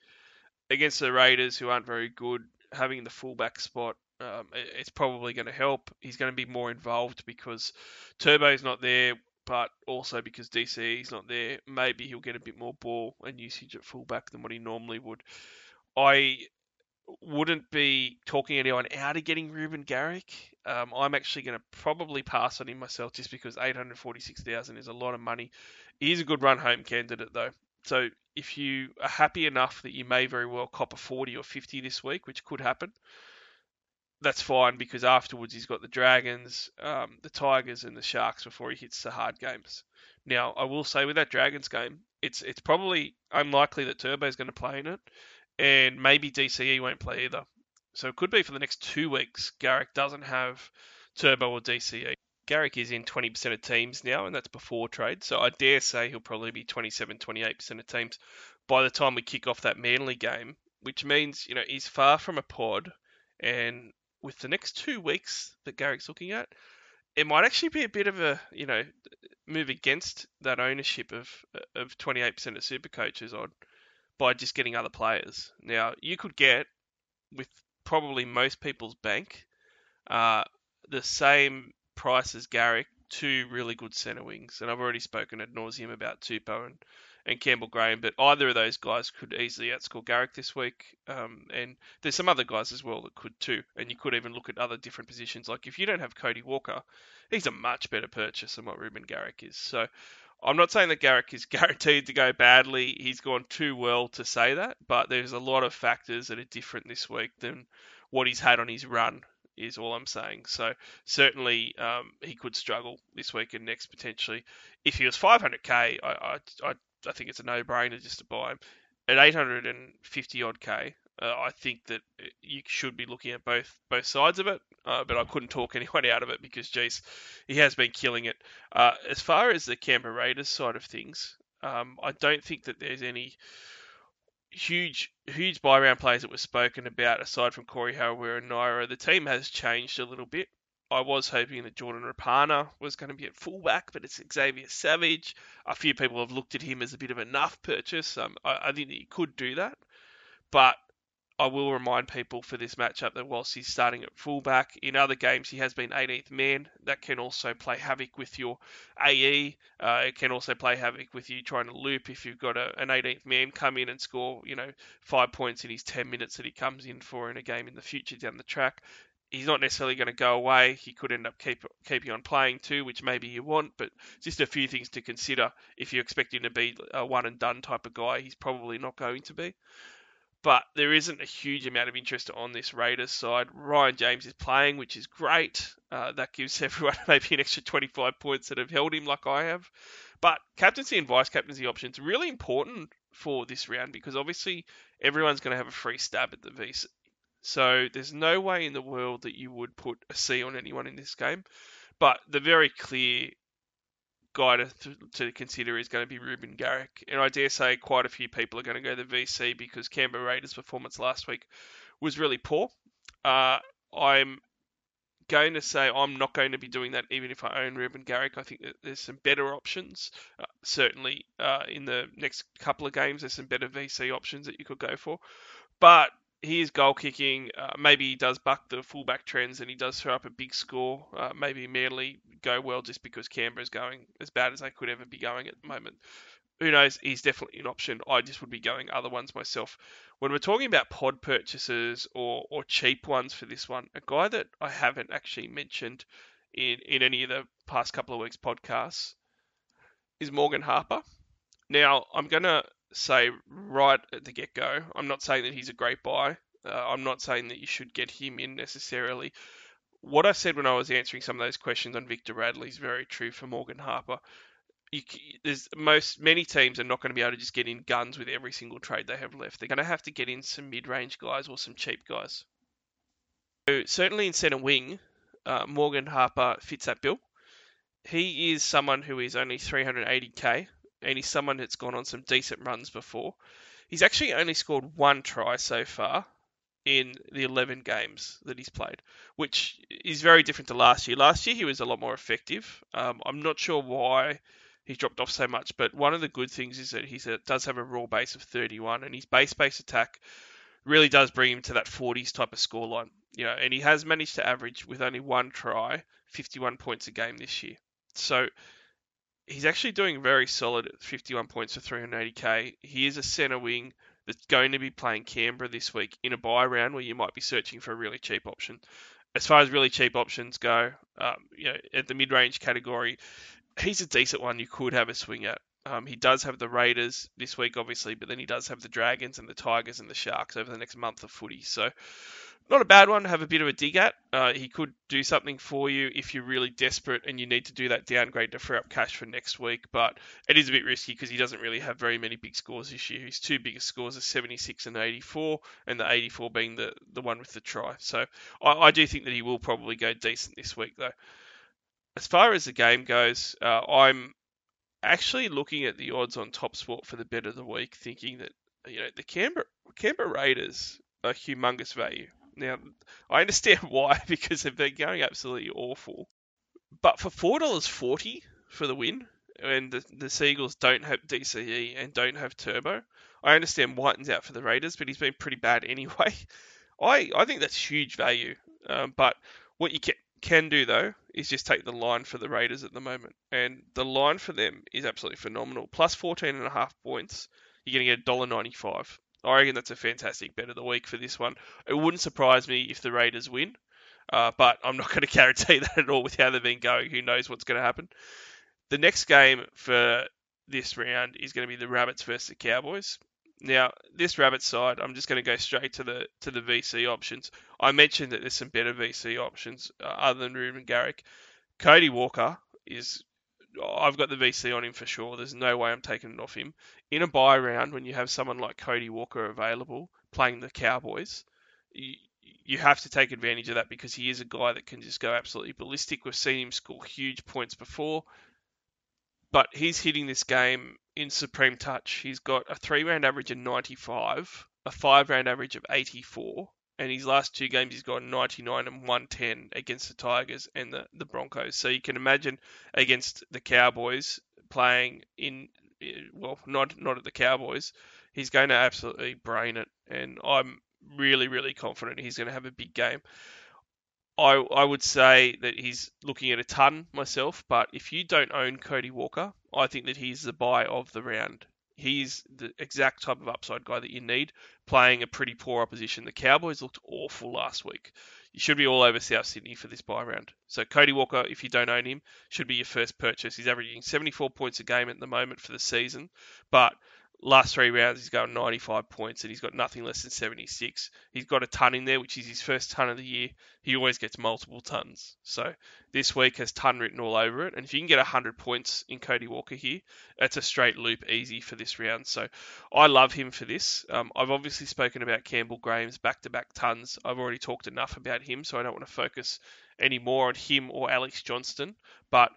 against the Raiders, who aren't very good, having the fullback spot, um, it, it's probably going to help. He's going to be more involved because Turbo's not there, but also because D C E's not there, maybe he'll get a bit more ball and usage at fullback than what he normally would. I wouldn't be talking anyone out of getting Ruben Garrick. Um, I'm actually going to probably pass on him myself just because eight hundred forty-six thousand dollars is a lot of money. He is a good run-home candidate, though. So if you are happy enough that you may very well cop a forty or fifty this week, which could happen, that's fine, because afterwards he's got the Dragons, um, the Tigers and the Sharks before he hits the hard games. Now, I will say with that Dragons game, it's it's probably unlikely that Turbo's going to play in it, and maybe D C E won't play either. So it could be for the next two weeks, Garrick doesn't have Turbo or D C E. Garrick is in twenty percent of teams now, and that's before trade, so I dare say he'll probably be twenty-seven, twenty-eight percent of teams by the time we kick off that Manly game, which means, you know, he's far from a pod, and with the next two weeks that Garrick's looking at, it might actually be a bit of a, you know, move against that ownership of of twenty-eight percent of Supercoaches on by just getting other players. Now, you could get, with probably most people's bank, uh, the same price as Garrick, two really good centre wings. And I've already spoken ad nauseum about Tupou and, and Campbell Graham, but either of those guys could easily outscore Garrick this week. Um, and there's some other guys as well that could too. And you could even look at other different positions. Like if you don't have Cody Walker, he's a much better purchase than what Ruben Garrick is. So I'm not saying that Garrick is guaranteed to go badly. He's gone too well to say that, but there's a lot of factors that are different this week than what he's had on his run is all I'm saying. So certainly um, he could struggle this week and next potentially. If he was five hundred K, I, I, I I think it's a no-brainer just to buy him. At eight hundred fifty odd K, uh, I think that you should be looking at both both sides of it, uh, but I couldn't talk anyone out of it because, geez, he has been killing it. Uh, as far as the Canberra Raiders side of things, um, I don't think that there's any huge huge buy-round plays that were spoken about aside from Corey Hauer and Naira. The team has changed a little bit. I was hoping that Jordan Rapana was going to be at fullback, but it's Xavier Savage. A few people have looked at him as a bit of a nuff purchase. Um, I, I think he could do that. But I will remind people for this matchup that whilst he's starting at fullback, in other games he has been eighteenth man. That can also play havoc with your A E. Uh, it can also play havoc with you trying to loop if you've got a, an eighteenth man come in and score, you know, five points in his ten minutes that he comes in for in a game in the future down the track. He's not necessarily going to go away. He could end up keep, keeping on playing too, which maybe you want, but just a few things to consider. If you expect him to be a one-and-done type of guy, he's probably not going to be. But there isn't a huge amount of interest on this Raiders side. Ryan James is playing, which is great. Uh, that gives everyone maybe an extra twenty-five points that have held him like I have. But captaincy and vice-captaincy options are really important for this round because obviously everyone's going to have a free stab at the V C. So there's no way in the world that you would put a C on anyone in this game. But the very clear guy to, to consider is going to be Ruben Garrick. And I dare say quite a few people are going to go to the V C because Canberra Raiders' performance last week was really poor. Uh, I'm going to say I'm not going to be doing that even if I own Ruben Garrick. I think that there's some better options. Uh, certainly uh, in the next couple of games, there's some better V C options that you could go for. But he is goal kicking. Uh, maybe he does buck the fullback trends and he does throw up a big score. Uh, maybe Manly go well just because Canberra's going as bad as they could ever be going at the moment. who knows, he's definitely an option. I just would be going other ones myself. When we're talking about pod purchases or, or cheap ones for this one, a guy that I haven't actually mentioned in, in any of the past couple of weeks' podcasts is Morgan Harper. Now, I'm going to say right at the get-go, I'm not saying that he's a great buy. Uh, I'm not saying that you should get him in necessarily. What I said when I was answering some of those questions on Victor Radley is very true for Morgan Harper. You, there's most many teams are not going to be able to just get in guns with every single trade they have left. They're going to have to get in some mid-range guys or some cheap guys. So certainly in centre wing, uh, Morgan Harper fits that bill. He is someone who is only three hundred eighty k, and he's someone that's gone on some decent runs before. He's actually only scored one try so far in the eleven games that he's played, which is very different to last year. Last year, he was a lot more effective. Um, I'm not sure why he's dropped off so much, but one of the good things is that he does have a raw base of thirty-one, and his base-based attack really does bring him to that forties type of scoreline. You know, and he has managed to average, with only one try, fifty-one points a game this year. So he's actually doing very solid at fifty-one points for three hundred eighty k. He is a centre wing that's going to be playing Canberra this week in a buy round where you might be searching for a really cheap option. As far as really cheap options go, um, you know, at the mid-range category, he's a decent one you could have a swing at. Um, he does have the Raiders this week, obviously, but then he does have the Dragons and the Tigers and the Sharks over the next month of footy. So not a bad one to have a bit of a dig at. Uh, he could do something for you if you're really desperate and you need to do that downgrade to free up cash for next week. But it is a bit risky because he doesn't really have very many big scores this year. His two biggest scores are seventy-six and eighty-four, and the eighty-four being the, the one with the try. So I, I do think that he will probably go decent this week, though. As far as the game goes, uh, I'm actually looking at the odds on Top Sport for the bet of the week, thinking that, you know, the Canberra, Canberra Raiders are humongous value. Now, I understand why, because they've been going absolutely awful. But for four dollars forty for the win, and the, the Seagulls don't have D C E and don't have Turbo, I understand Whiten's out for the Raiders, but he's been pretty bad anyway. I, I think that's huge value. Um, but what you can, can do, though, is just take the line for the Raiders at the moment. And the line for them is absolutely phenomenal. Plus fourteen point five points, you're going to get one dollar ninety-five. I reckon that's a fantastic bet of the week for this one. It wouldn't surprise me if the Raiders win, uh, but I'm not going to guarantee that at all with how they've been going. Who knows what's going to happen? The next game for this round is going to be the Rabbits versus the Cowboys. Now, this Rabbits side, I'm just going to go straight to the to the V C options. I mentioned that there's some better V C options uh, other than Ruben Garrick. Cody Walker is... I've got the V C on him for sure. There's no way I'm taking it off him. In a buy round, when you have someone like Cody Walker available playing the Cowboys, you, you have to take advantage of that because he is a guy that can just go absolutely ballistic. We've seen him score huge points before, but he's hitting this game in supreme touch. He's got a three-round average of ninety-five, a five-round average of eighty-four, and his last two games, he's got ninety-nine and one ten against the Tigers and the, the Broncos. So you can imagine against the Cowboys playing in, well, not not at the Cowboys, he's going to absolutely brain it. And I'm really, really confident he's going to have a big game. I I would say that he's looking at a ton myself, but if you don't own Cody Walker, I think that he's the buy of the round. He's the exact type of upside guy that you need, playing a pretty poor opposition. The Cowboys looked awful last week. You should be all over South Sydney for this buy round. So Cody Walker, if you don't own him, should be your first purchase. He's averaging seventy-four points a game at the moment for the season, but last three rounds he's going ninety-five points and he's got nothing less than seventy-six. He's got a ton in there, which is his first ton of the year. He always gets multiple tons. So this week has ton written all over it. And if you can get one hundred points in Cody Walker here, that's a straight loop easy for this round. So I love him for this. Um, I've obviously spoken about Campbell Graham's back-to-back tons. I've already talked enough about him, so I don't want to focus any more on him or Alex Johnston. But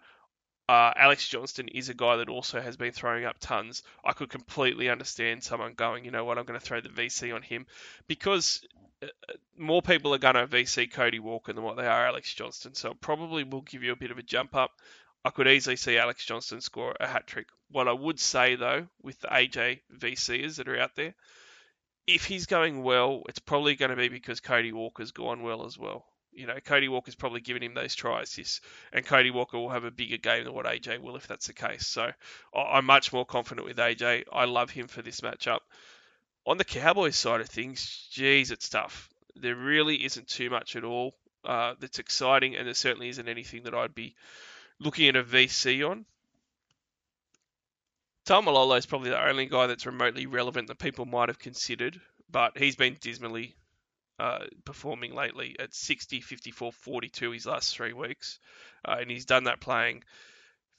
Uh, Alex Johnston is a guy that also has been throwing up tons. I could completely understand someone going, you know what, I'm going to throw the V C on him, because more people are going to V C Cody Walker than what they are Alex Johnston. So it probably will give you a bit of a jump up. I could easily see Alex Johnston score a hat trick. What I would say, though, with the A J V Cers that are out there, if he's going well, it's probably going to be because Cody Walker's gone well as well. you know, Cody Walker's probably given him those try assists, and Cody Walker will have a bigger game than what A J will if that's the case. So I'm much more confident with A J. I love him for this matchup. On the Cowboys side of things, geez, it's tough. There really isn't too much at all uh, that's exciting, and there certainly isn't anything that I'd be looking at a V C on. Tamalolo is probably the only guy that's remotely relevant that people might have considered, but he's been dismally uh, performing lately at sixty, fifty-four, forty-two his last three weeks, uh, and he's done that playing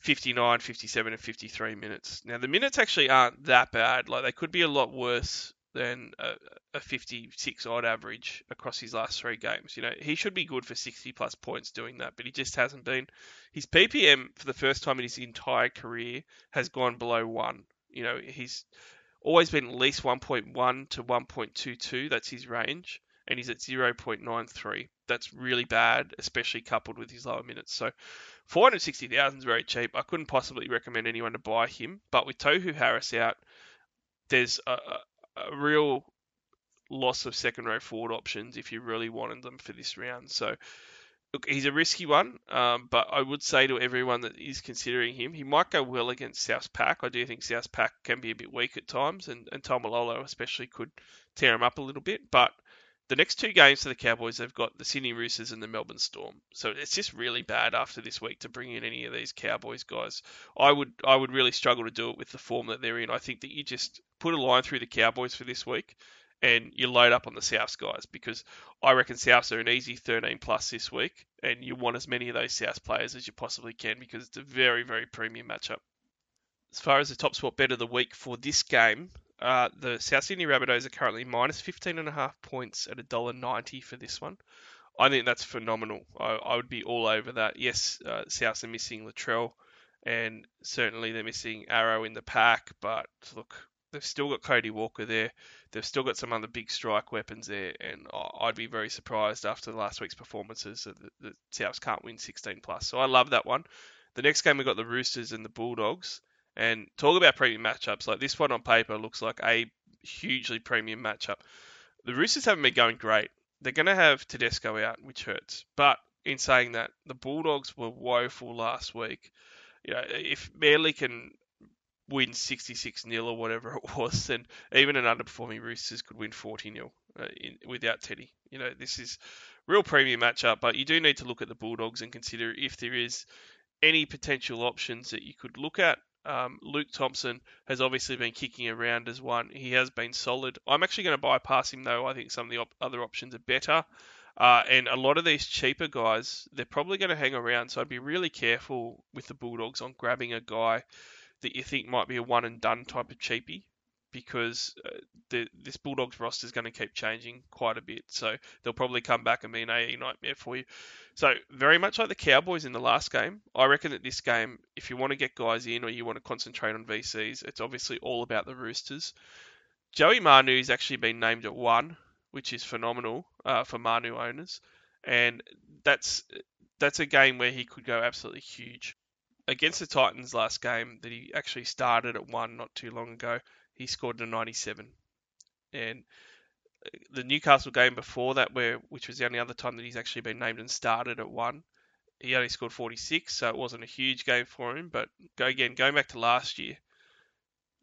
fifty-nine, fifty-seven, and fifty-three minutes. Now, the minutes actually aren't that bad. Like, they could be a lot worse than a, a fifty-six-odd average across his last three games. You know, he should be good for sixty-plus points doing that, but he just hasn't been. His P P M, for the first time in his entire career, has gone below one. You know, he's always been at least one point one to one point two two. That's his range, and he's at zero point nine three. That's really bad, especially coupled with his lower minutes. So four hundred sixty thousand dollars is very cheap. I couldn't possibly recommend anyone to buy him. But with Tohu Harris out, there's a, a real loss of second row forward options if you really wanted them for this round. So look, he's a risky one, um, but I would say to everyone that is considering him, he might go well against South Pack. I do think South Pack can be a bit weak at times, and, and Tamalolo especially could tear him up a little bit. But the next two games for the Cowboys, they've got the Sydney Roosters and the Melbourne Storm. So it's just really bad after this week to bring in any of these Cowboys guys. I would I would really struggle to do it with the form that they're in. I think that you just put a line through the Cowboys for this week and you load up on the Souths guys, because I reckon Souths are an easy thirteen plus this week, and you want as many of those Souths players as you possibly can because it's a very, very premium matchup. As far as the top sport bet of the week for this game, Uh, the South Sydney Rabbitohs are currently minus fifteen point five points at one dollar ninety for this one. I think that's phenomenal. I, I would be all over that. Yes, uh, Souths are missing Latrell, and certainly they're missing Arrow in the pack, but look, they've still got Cody Walker there. They've still got some other big strike weapons there, and I'd be very surprised after last week's performances that the, the Souths can't win sixteen plus. So I love that one. The next game, we've got the Roosters and the Bulldogs. And talk about premium matchups. Like, this one on paper looks like a hugely premium matchup. The Roosters haven't been going great. They're going to have Tedesco out, which hurts. But in saying that, the Bulldogs were woeful last week. You know, if Manly can win sixty-six nil or whatever it was, then even an underperforming Roosters could win forty nil uh, in, without Teddy. You know, this is real premium matchup. But you do need to look at the Bulldogs and consider if there is any potential options that you could look at. Um, Luke Thompson has obviously been kicking around as one. He has been solid. I'm actually going to bypass him, though. I think some of the op- other options are better. Uh, and a lot of these cheaper guys, they're probably going to hang around. So I'd be really careful with the Bulldogs on grabbing a guy that you think might be a one-and-done type of cheapie, because uh, the, this Bulldogs roster is going to keep changing quite a bit. So they'll probably come back and be an A E nightmare for you. So very much like the Cowboys in the last game, I reckon that this game, if you want to get guys in or you want to concentrate on V Cs, it's obviously all about the Roosters. Joey Manu's actually been named at one, which is phenomenal uh, for Manu owners. And that's that's a game where he could go absolutely huge. Against the Titans last game that he actually started at one not too long ago, he scored a ninety-seven. And the Newcastle game before that, where which was the only other time that he's actually been named and started at one, he only scored forty-six, so it wasn't a huge game for him. But go again, going back to last year,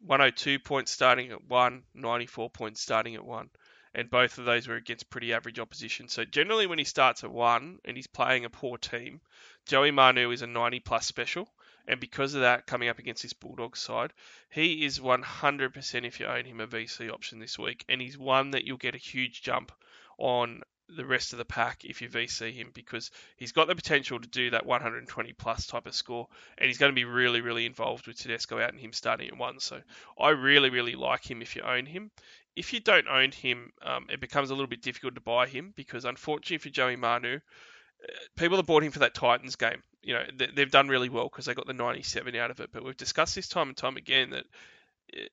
one hundred two points starting at one, ninety-four points starting at one. And both of those were against pretty average opposition. So generally when he starts at one and he's playing a poor team, Joey Manu is a ninety plus special. And because of that, coming up against this Bulldogs side, he is one hundred percent if you own him a V C option this week. And he's one that you'll get a huge jump on the rest of the pack if you V C him, because he's got the potential to do that one hundred twenty plus type of score. And he's going to be really, really involved with Tedesco out and him starting at one. So I really, really like him if you own him. If you don't own him, um, it becomes a little bit difficult to buy him, because unfortunately for Joey Manu, people that bought him for that Titans game, you know, they've done really well because they got the ninety-seven out of it. But we've discussed this time and time again that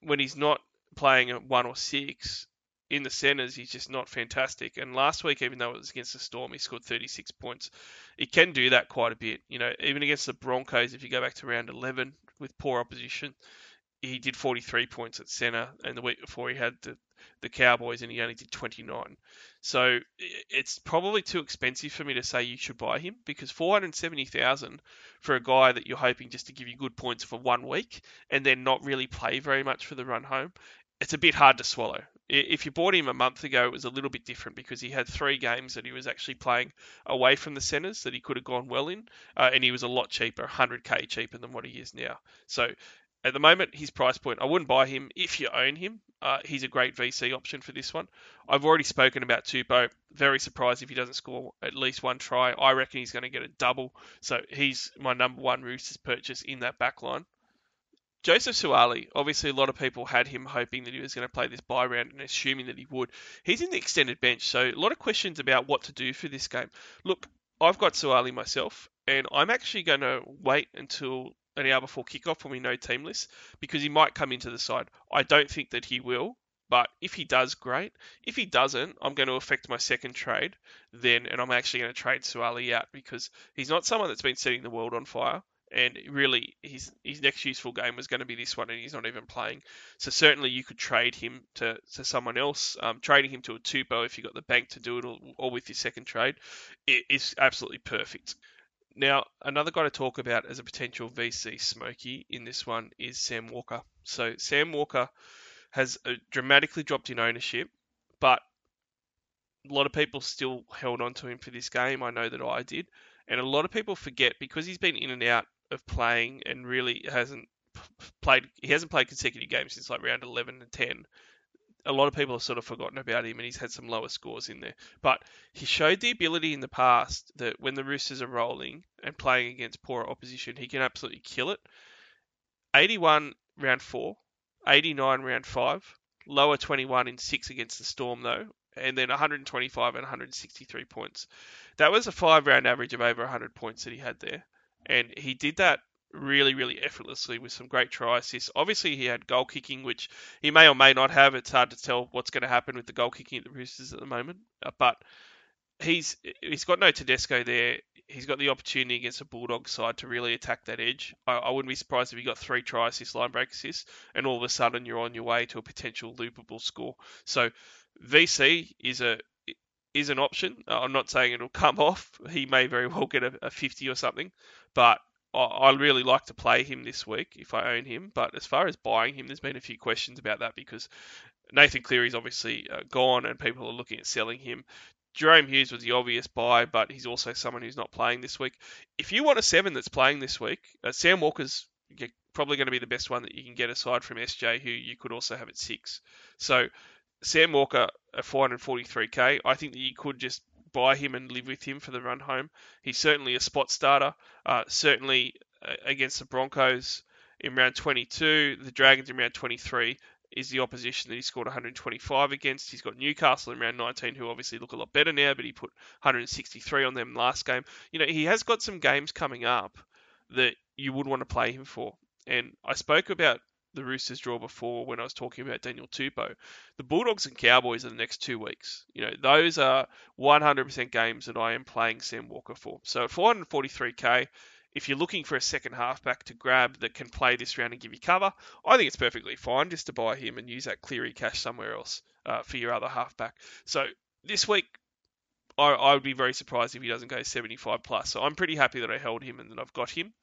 when he's not playing at one or six in the centres, he's just not fantastic. And last week, even though it was against the Storm, he scored thirty-six points. He can do that quite a bit. You know, even against the Broncos, if you go back to round eleven with poor opposition, he did forty-three points at centre, and the week before he had the, the Cowboys and he only did twenty-nine. So it's probably too expensive for me to say you should buy him, because four hundred seventy thousand dollars for a guy that you're hoping just to give you good points for one week and then not really play very much for the run home, it's a bit hard to swallow. If you bought him a month ago, it was a little bit different because he had three games that he was actually playing away from the centres that he could have gone well in, uh, and he was a lot cheaper, one hundred thousand dollars cheaper than what he is now. So at the moment, his price point, I wouldn't buy him if you own him. Uh, he's a great V C option for this one. I've already spoken about Tupou. Very surprised if he doesn't score at least one try. I reckon he's going to get a double. So he's my number one Roosters purchase in that back line. Joseph Suali, obviously a lot of people had him hoping that he was going to play this bye round and assuming that he would. He's in the extended bench, so a lot of questions about what to do for this game. Look, I've got Suali myself, and I'm actually going to wait until an hour before kickoff when we know team lists, because he might come into the side. I don't think that he will, but if he does, great. If he doesn't, I'm going to affect my second trade then, and I'm actually going to trade Suali out because he's not someone that's been setting the world on fire. And really, his his next useful game was going to be this one, and he's not even playing. So certainly you could trade him to, to someone else. Um, trading him to a Tupou if you've got the bank to do it, or, or with your second trade, is absolutely perfect. Now, another guy to talk about as a potential V C smoky in this one is Sam Walker. So Sam Walker has dramatically dropped in ownership, but a lot of people still held on to him for this game. I know that I did. And a lot of people forget, because he's been in and out of playing and really hasn't played, he hasn't played consecutive games since like round eleven and ten. A lot of people have sort of forgotten about him, and he's had some lower scores in there. But he showed the ability in the past that when the Roosters are rolling and playing against poorer opposition, he can absolutely kill it. eighty-one round four, eighty-nine round five, lower twenty-one in six against the Storm though, and then one hundred twenty-five and one hundred sixty-three points. That was a five-round average of over one hundred points that he had there. And he did that really, really effortlessly with some great try assists. Obviously, he had goal kicking, which he may or may not have. It's hard to tell what's going to happen with the goal kicking at the Roosters at the moment. But he's he's got no Tedesco there. He's got the opportunity against the Bulldog side to really attack that edge. I, I wouldn't be surprised if he got three try assists, line break assists, and all of a sudden you're on your way to a potential loopable score. So V C is a is an option. I'm not saying it'll come off. He may very well get a, a fifty or something, but I, I really like to play him this week if I own him. But as far as buying him, there's been a few questions about that because Nathan Cleary's obviously gone and people are looking at selling him. Jerome Hughes was the obvious buy, but he's also someone who's not playing this week. If you want a seven that's playing this week, uh, Sam Walker's probably going to be the best one that you can get aside from S J, who you could also have at six. So Sam Walker at four hundred forty-three thousand, I think that you could just buy him and live with him for the run home. He's certainly a spot starter, uh, certainly against the Broncos in round twenty-two, the Dragons in round twenty-three is the opposition that he scored one hundred twenty-five against. He's got Newcastle in round nineteen, who obviously look a lot better now, but he put one hundred sixty-three on them last game. You know, he has got some games coming up that you would want to play him for. And I spoke about the Roosters draw before when I was talking about Daniel Tupou. The Bulldogs and Cowboys are the next two weeks. You know, those are one hundred percent games that I am playing Sam Walker for. So at four hundred forty-three thousand, if you're looking for a second halfback to grab that can play this round and give you cover, I think it's perfectly fine just to buy him and use that Cleary cash somewhere else uh, for your other halfback. So this week, I, I would be very surprised if he doesn't go seventy-five plus. So I'm pretty happy that I held him and that I've got him.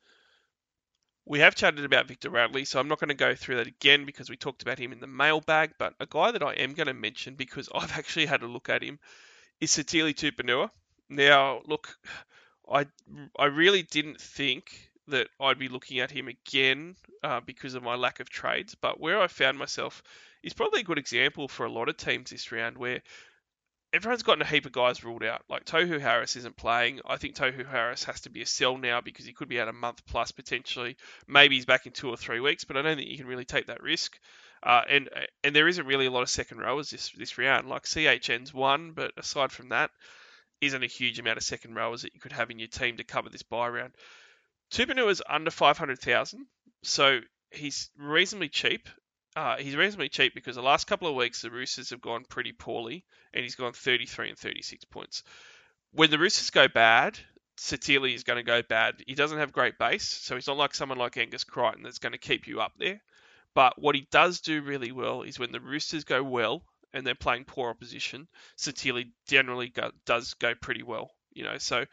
We have chatted about Victor Radley, so I'm not going to go through that again because we talked about him in the mailbag, but a guy that I am going to mention because I've actually had a look at him is Sitili Tupouniua. Now, look, I I really didn't think that I'd be looking at him again uh, because of my lack of trades, but where I found myself is probably a good example for a lot of teams this round where everyone's gotten a heap of guys ruled out. Like, Tohu Harris isn't playing. I think Tohu Harris has to be a sell now because he could be out a month plus potentially. Maybe he's back in two or three weeks, but I don't think you can really take that risk. Uh, and and there isn't really a lot of second rowers this, this round. Like, C H N's one, but aside from that, isn't a huge amount of second rowers that you could have in your team to cover this bye round. Tupouniua's under five hundred thousand, so he's reasonably cheap. Uh, he's reasonably cheap because the last couple of weeks the Roosters have gone pretty poorly and he's gone thirty-three and thirty-six points. When the Roosters go bad, Sitili is going to go bad. He doesn't have great base, so he's not like someone like Angus Crichton that's going to keep you up there. But what he does do really well is when the Roosters go well and they're playing poor opposition, Sitili generally go, does go pretty well. You know, so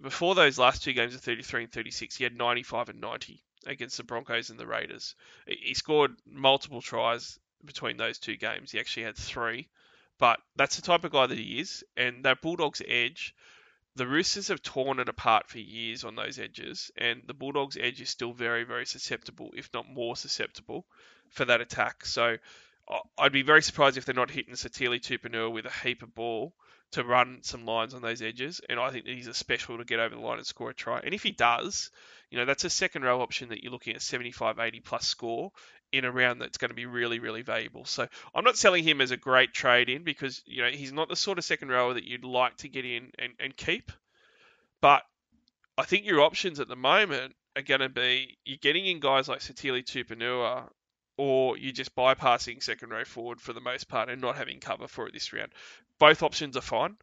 before those last two games of thirty-three and thirty-six, he had ninety-five and ninety against the Broncos and the Raiders. He scored multiple tries between those two games. He actually had three. But that's the type of guy that he is. And that Bulldogs edge, the Roosters have torn it apart for years on those edges, and the Bulldogs' edge is still very, very susceptible, if not more susceptible, for that attack. So I'd be very surprised if they're not hitting Sitili Tupouniua with a heap of ball to run some lines on those edges, and I think that he's a special to get over the line and score a try. And if he does, you know, that's a second row option that you're looking at seventy-five eighty plus score in a round that's going to be really, really valuable. So I'm not selling him as a great trade in because, you know, he's not the sort of second rower that you'd like to get in and, and keep. But I think your options at the moment are going to be you're getting in guys like Sitili Tupouniua, or you're just bypassing second row forward for the most part and not having cover for it this round. Both options are fine.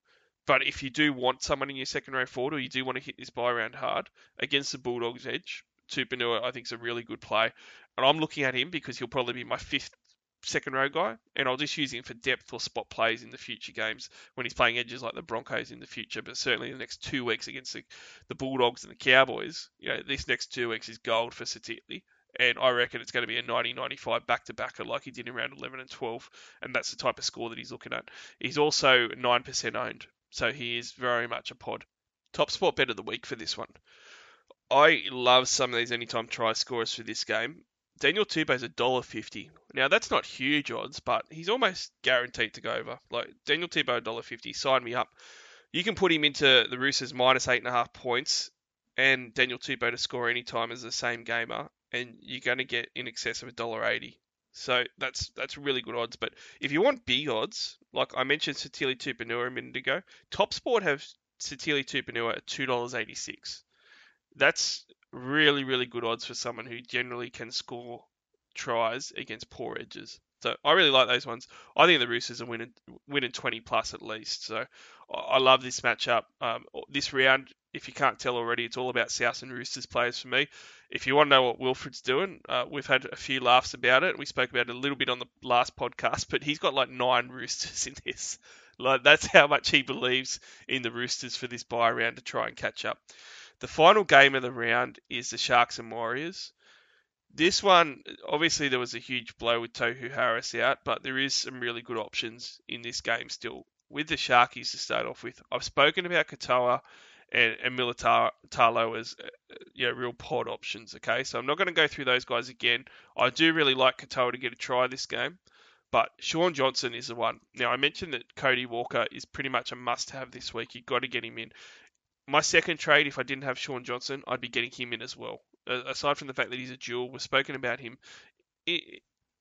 But if you do want someone in your second row forward, or you do want to hit this bye round hard against the Bulldogs' edge, Tupouniua, I think, is a really good play. And I'm looking at him because he'll probably be my fifth second row guy. And I'll just use him for depth or spot plays in the future games when he's playing edges like the Broncos in the future. But certainly the next two weeks against the, the Bulldogs and the Cowboys, you know, this next two weeks is gold for Sitili. And I reckon it's going to be a ninety ninety-five back-to-backer like he did in round eleven and twelve. And that's the type of score that he's looking at. He's also nine percent owned. So he is very much a pod. Top Sport bet of the week for this one. I love some of these anytime try scorers for this game. Daniel Tupou is one dollar fifty. Now, that's not huge odds, but he's almost guaranteed to go over. Like, Daniel Tupou, one dollar fifty, sign me up. You can put him into the Roosters minus eight and a half points, and Daniel Tupou to score anytime as the same gamer, and you're going to get in excess of one dollar eighty. So that's that's really good odds. But if you want big odds, like I mentioned Sitili Tupouniua a minute ago, Top Sport have Sitili Tupouniua at two dollars eighty-six. That's really, really good odds for someone who generally can score tries against poor edges. So I really like those ones. I think the Roosters are winning, winning twenty plus at least. So I love this matchup. Um, this round, if you can't tell already, it's all about South and Roosters players for me. If you want to know what Wilford's doing, uh, we've had a few laughs about it. We spoke about it a little bit on the last podcast, but he's got like nine Roosters in this. Like, that's how much he believes in the Roosters for this bye round to try and catch up. The final game of the round is the Sharks and Warriors. This one, obviously, there was a huge blow with Tohu Harris out, but there is some really good options in this game still. With the Sharkies to start off with, I've spoken about Katoa and, and Mulitalo as you know, real pod options, okay? So I'm not going to go through those guys again. I do really like Katoa to get a try this game, but Sean Johnson is the one. Now, I mentioned that Cody Walker is pretty much a must-have this week. You've got to get him in. My second trade, if I didn't have Sean Johnson, I'd be getting him in as well. Aside from the fact that he's a dual, we've spoken about him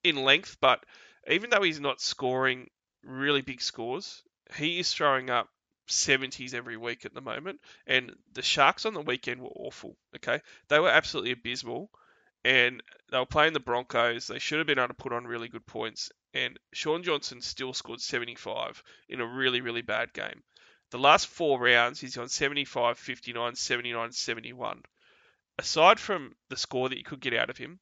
in length, but even though he's not scoring really big scores, he is throwing up seventies every week at the moment, and the Sharks on the weekend were awful, okay? They were absolutely abysmal, and they were playing the Broncos. They should have been able to put on really good points, and Sean Johnson still scored seventy-five in a really, really bad game. The last four rounds, he's on seventy-five, fifty-nine, seventy-nine, seventy-one. Aside from the score that you could get out of him,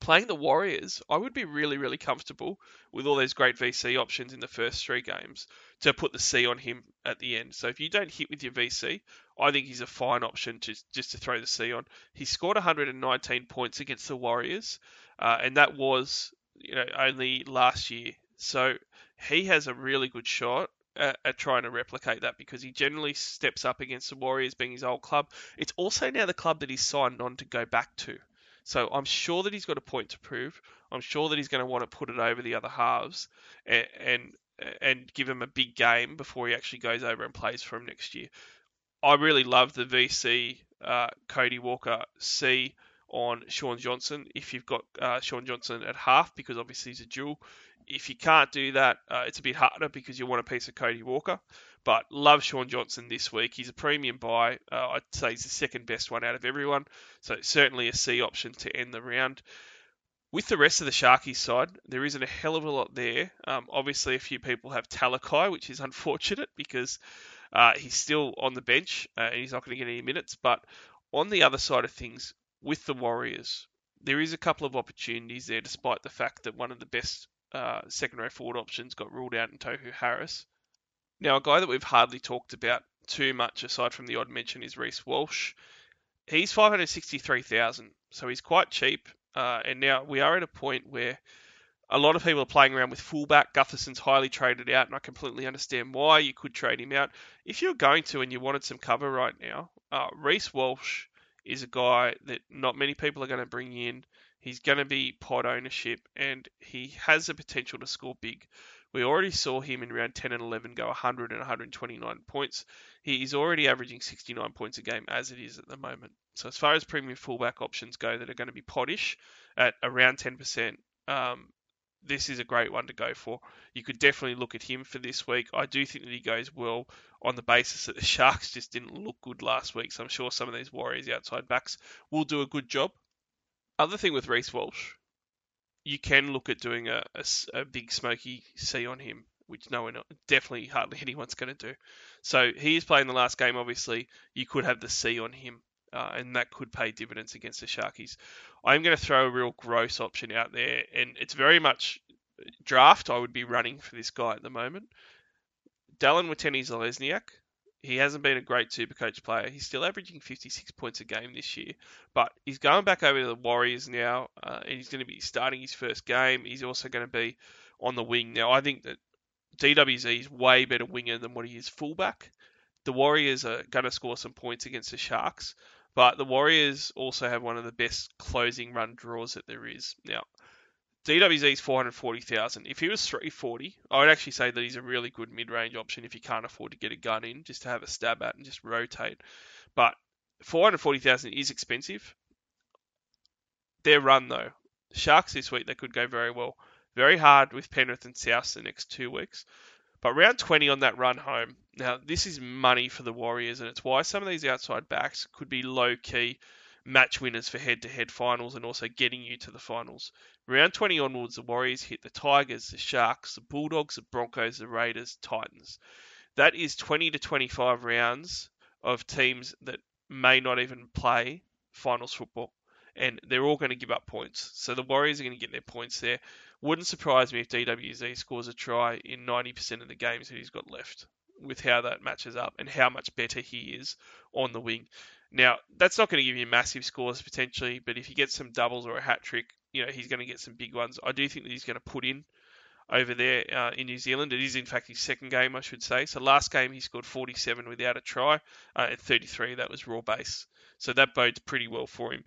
playing the Warriors, I would be really, really comfortable with all those great V C options in the first three games to put the C on him at the end. So if you don't hit with your V C, I think he's a fine option to just to throw the C on. He scored one hundred nineteen points against the Warriors, uh, and that was you know only last year. So he has a really good shot at trying to replicate that because he generally steps up against the Warriors being his old club. It's also now the club that he's signed on to go back to. So I'm sure that he's got a point to prove. I'm sure that he's going to want to put it over the other halves and and, and give him a big game before he actually goes over and plays for him next year. I really love the V C uh, Cody Walker C on Sean Johnson if you've got uh, Sean Johnson at half because obviously he's a dual. If you can't do that, uh, it's a bit harder because you want a piece of Cody Walker. But love Sean Johnson this week. He's a premium buy. Uh, I'd say he's the second best one out of everyone. So certainly a C option to end the round. With the rest of the Sharkies side, there isn't a hell of a lot there. Um, obviously, a few people have Talakai, which is unfortunate because uh, he's still on the bench uh, and he's not going to get any minutes. But on the other side of things, with the Warriors, there is a couple of opportunities there, despite the fact that one of the best uh, second-row forward options got ruled out in Tohu Harris. Now, a guy that we've hardly talked about too much, aside from the odd mention, is Reece Walsh. He's five hundred sixty-three thousand dollars, so he's quite cheap. Uh, and now we are at a point where a lot of people are playing around with fullback. Gutherson's highly traded out, and I completely understand why. You could trade him out. If you're going to and you wanted some cover right now, uh, Reece Walsh is a guy that not many people are going to bring in. He's going to be pod ownership, and he has the potential to score big. We already saw him in round ten and eleven go one hundred and one hundred twenty-nine points. He is already averaging sixty-nine points a game as it is at the moment. So as far as premium fullback options go that are going to be podish at around ten percent, um, this is a great one to go for. You could definitely look at him for this week. I do think that he goes well on the basis that the Sharks just didn't look good last week. So I'm sure some of these Warriors outside backs will do a good job. Other thing with Reece Walsh, you can look at doing a, a, a big smoky C on him, which no one, definitely hardly anyone's going to do. So he is playing the last game, obviously. You could have the C on him, uh, and that could pay dividends against the Sharkies. I'm going to throw a real gross option out there, and it's very much draft I would be running for this guy at the moment. Dallin Witeni-Zelezniak. He hasn't been a great Supercoach player. He's still averaging fifty-six points a game this year, but he's going back over to the Warriors now, uh, and he's going to be starting his first game. He's also going to be on the wing. Now, I think that D W Z is way better winger than what he is fullback. The Warriors are going to score some points against the Sharks, but the Warriors also have one of the best closing run draws that there is. Now, D W Z is four hundred forty thousand dollars. If he was three hundred forty thousand dollars, I would actually say that he's a really good mid-range option if you can't afford to get a gun in, just to have a stab at and just rotate. But four hundred forty thousand dollars is expensive. Their run, though. Sharks this week, they could go very well. Very hard with Penrith and South the next two weeks. But round twenty on that run home. Now, this is money for the Warriors, and it's why some of these outside backs could be low-key match winners for head-to-head finals and also getting you to the finals. Round twenty onwards, the Warriors hit the Tigers, the Sharks, the Bulldogs, the Broncos, the Raiders, Titans. That is twenty to twenty-five rounds of teams that may not even play finals football, and they're all going to give up points. So the Warriors are going to get their points there. Wouldn't surprise me if D W Z scores a try in ninety percent of the games that he's got left, with how that matches up and how much better he is on the wing. Now, that's not going to give you massive scores potentially, but if he gets some doubles or a hat trick, you know, he's going to get some big ones. I do think that he's going to put in over there uh, in New Zealand. It is, in fact, his second game, I should say. So last game, he scored forty-seven without a try, uh, and thirty-three, that was raw base. So that bodes pretty well for him.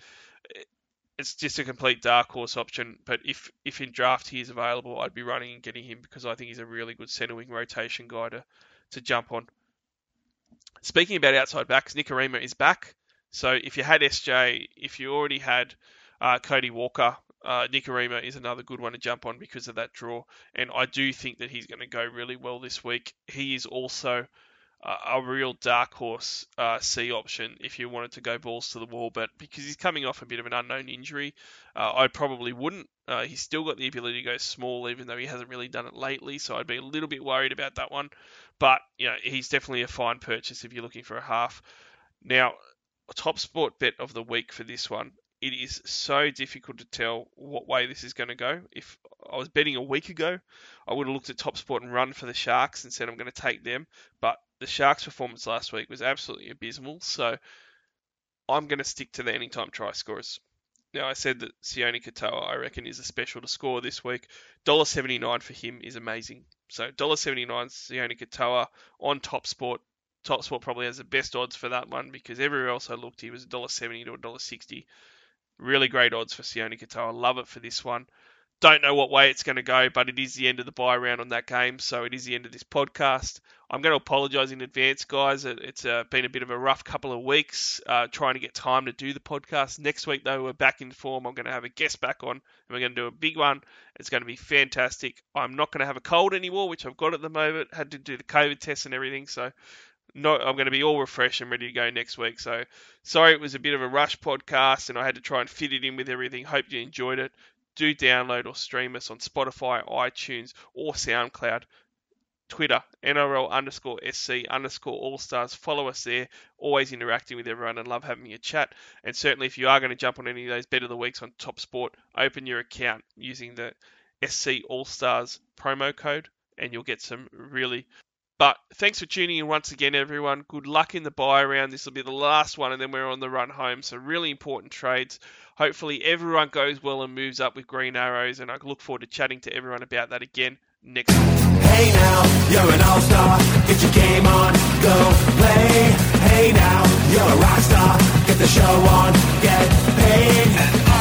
It's just a complete dark horse option, but if, if in draft he is available, I'd be running and getting him because I think he's a really good centre wing rotation guy to, to jump on. Speaking about outside backs, Nicarima is back. So if you had S J, if you already had uh, Cody Walker, uh, Nicarima is another good one to jump on because of that draw. And I do think that he's going to go really well this week. He is also uh, a real dark horse uh, C option if you wanted to go balls to the wall. But because he's coming off a bit of an unknown injury, uh, I probably wouldn't. Uh, he's still got the ability to go small, even though he hasn't really done it lately. So I'd be a little bit worried about that one. But, you know, he's definitely a fine purchase if you're looking for a half. Now, top sport bet of the week for this one. It is so difficult to tell what way this is going to go. If I was betting a week ago, I would have looked at top sport and run for the Sharks and said I'm going to take them. But the Sharks' performance last week was absolutely abysmal. So I'm going to stick to the anytime try scorers. Now, I said that Sione Katoa, I reckon, is a special to score this week. one dollar seventy-nine for him is amazing. So one dollar seventy-nine, Sione Katoa on Top Sport. Top Sport probably has the best odds for that one because everywhere else I looked, he was one dollar seventy to one dollar sixty. Really great odds for Sione Katoa. Love it for this one. Don't know what way it's going to go, but it is the end of the buy round on that game, so it is the end of this podcast. I'm going to apologise in advance, guys. It's uh, been a bit of a rough couple of weeks uh, trying to get time to do the podcast. Next week, though, we're back in form. I'm going to have a guest back on, and we're going to do a big one. It's going to be fantastic. I'm not going to have a cold anymore, which I've got at the moment. Had to do the COVID test and everything, so no, I'm going to be all refreshed and ready to go next week. So sorry it was a bit of a rush podcast, and I had to try and fit it in with everything. Hope you enjoyed it. Do download or stream us on Spotify, iTunes, or SoundCloud. Twitter, N R L underscore SC underscore All Stars. Follow us there. Always interacting with everyone and love having a chat. And certainly if you are going to jump on any of those Bet of the Weeks on Top Sport, open your account using the S C All Stars promo code and you'll get some really... But thanks for tuning in once again, everyone. Good luck in the buy round. This will be the last one, and then we're on the run home. So really important trades. Hopefully everyone goes well and moves up with green arrows, and I look forward to chatting to everyone about that again next week. Hey now, you're an all-star. Get your game on. Go play. Hey now, you're a rock star. Get the show on. Get paid.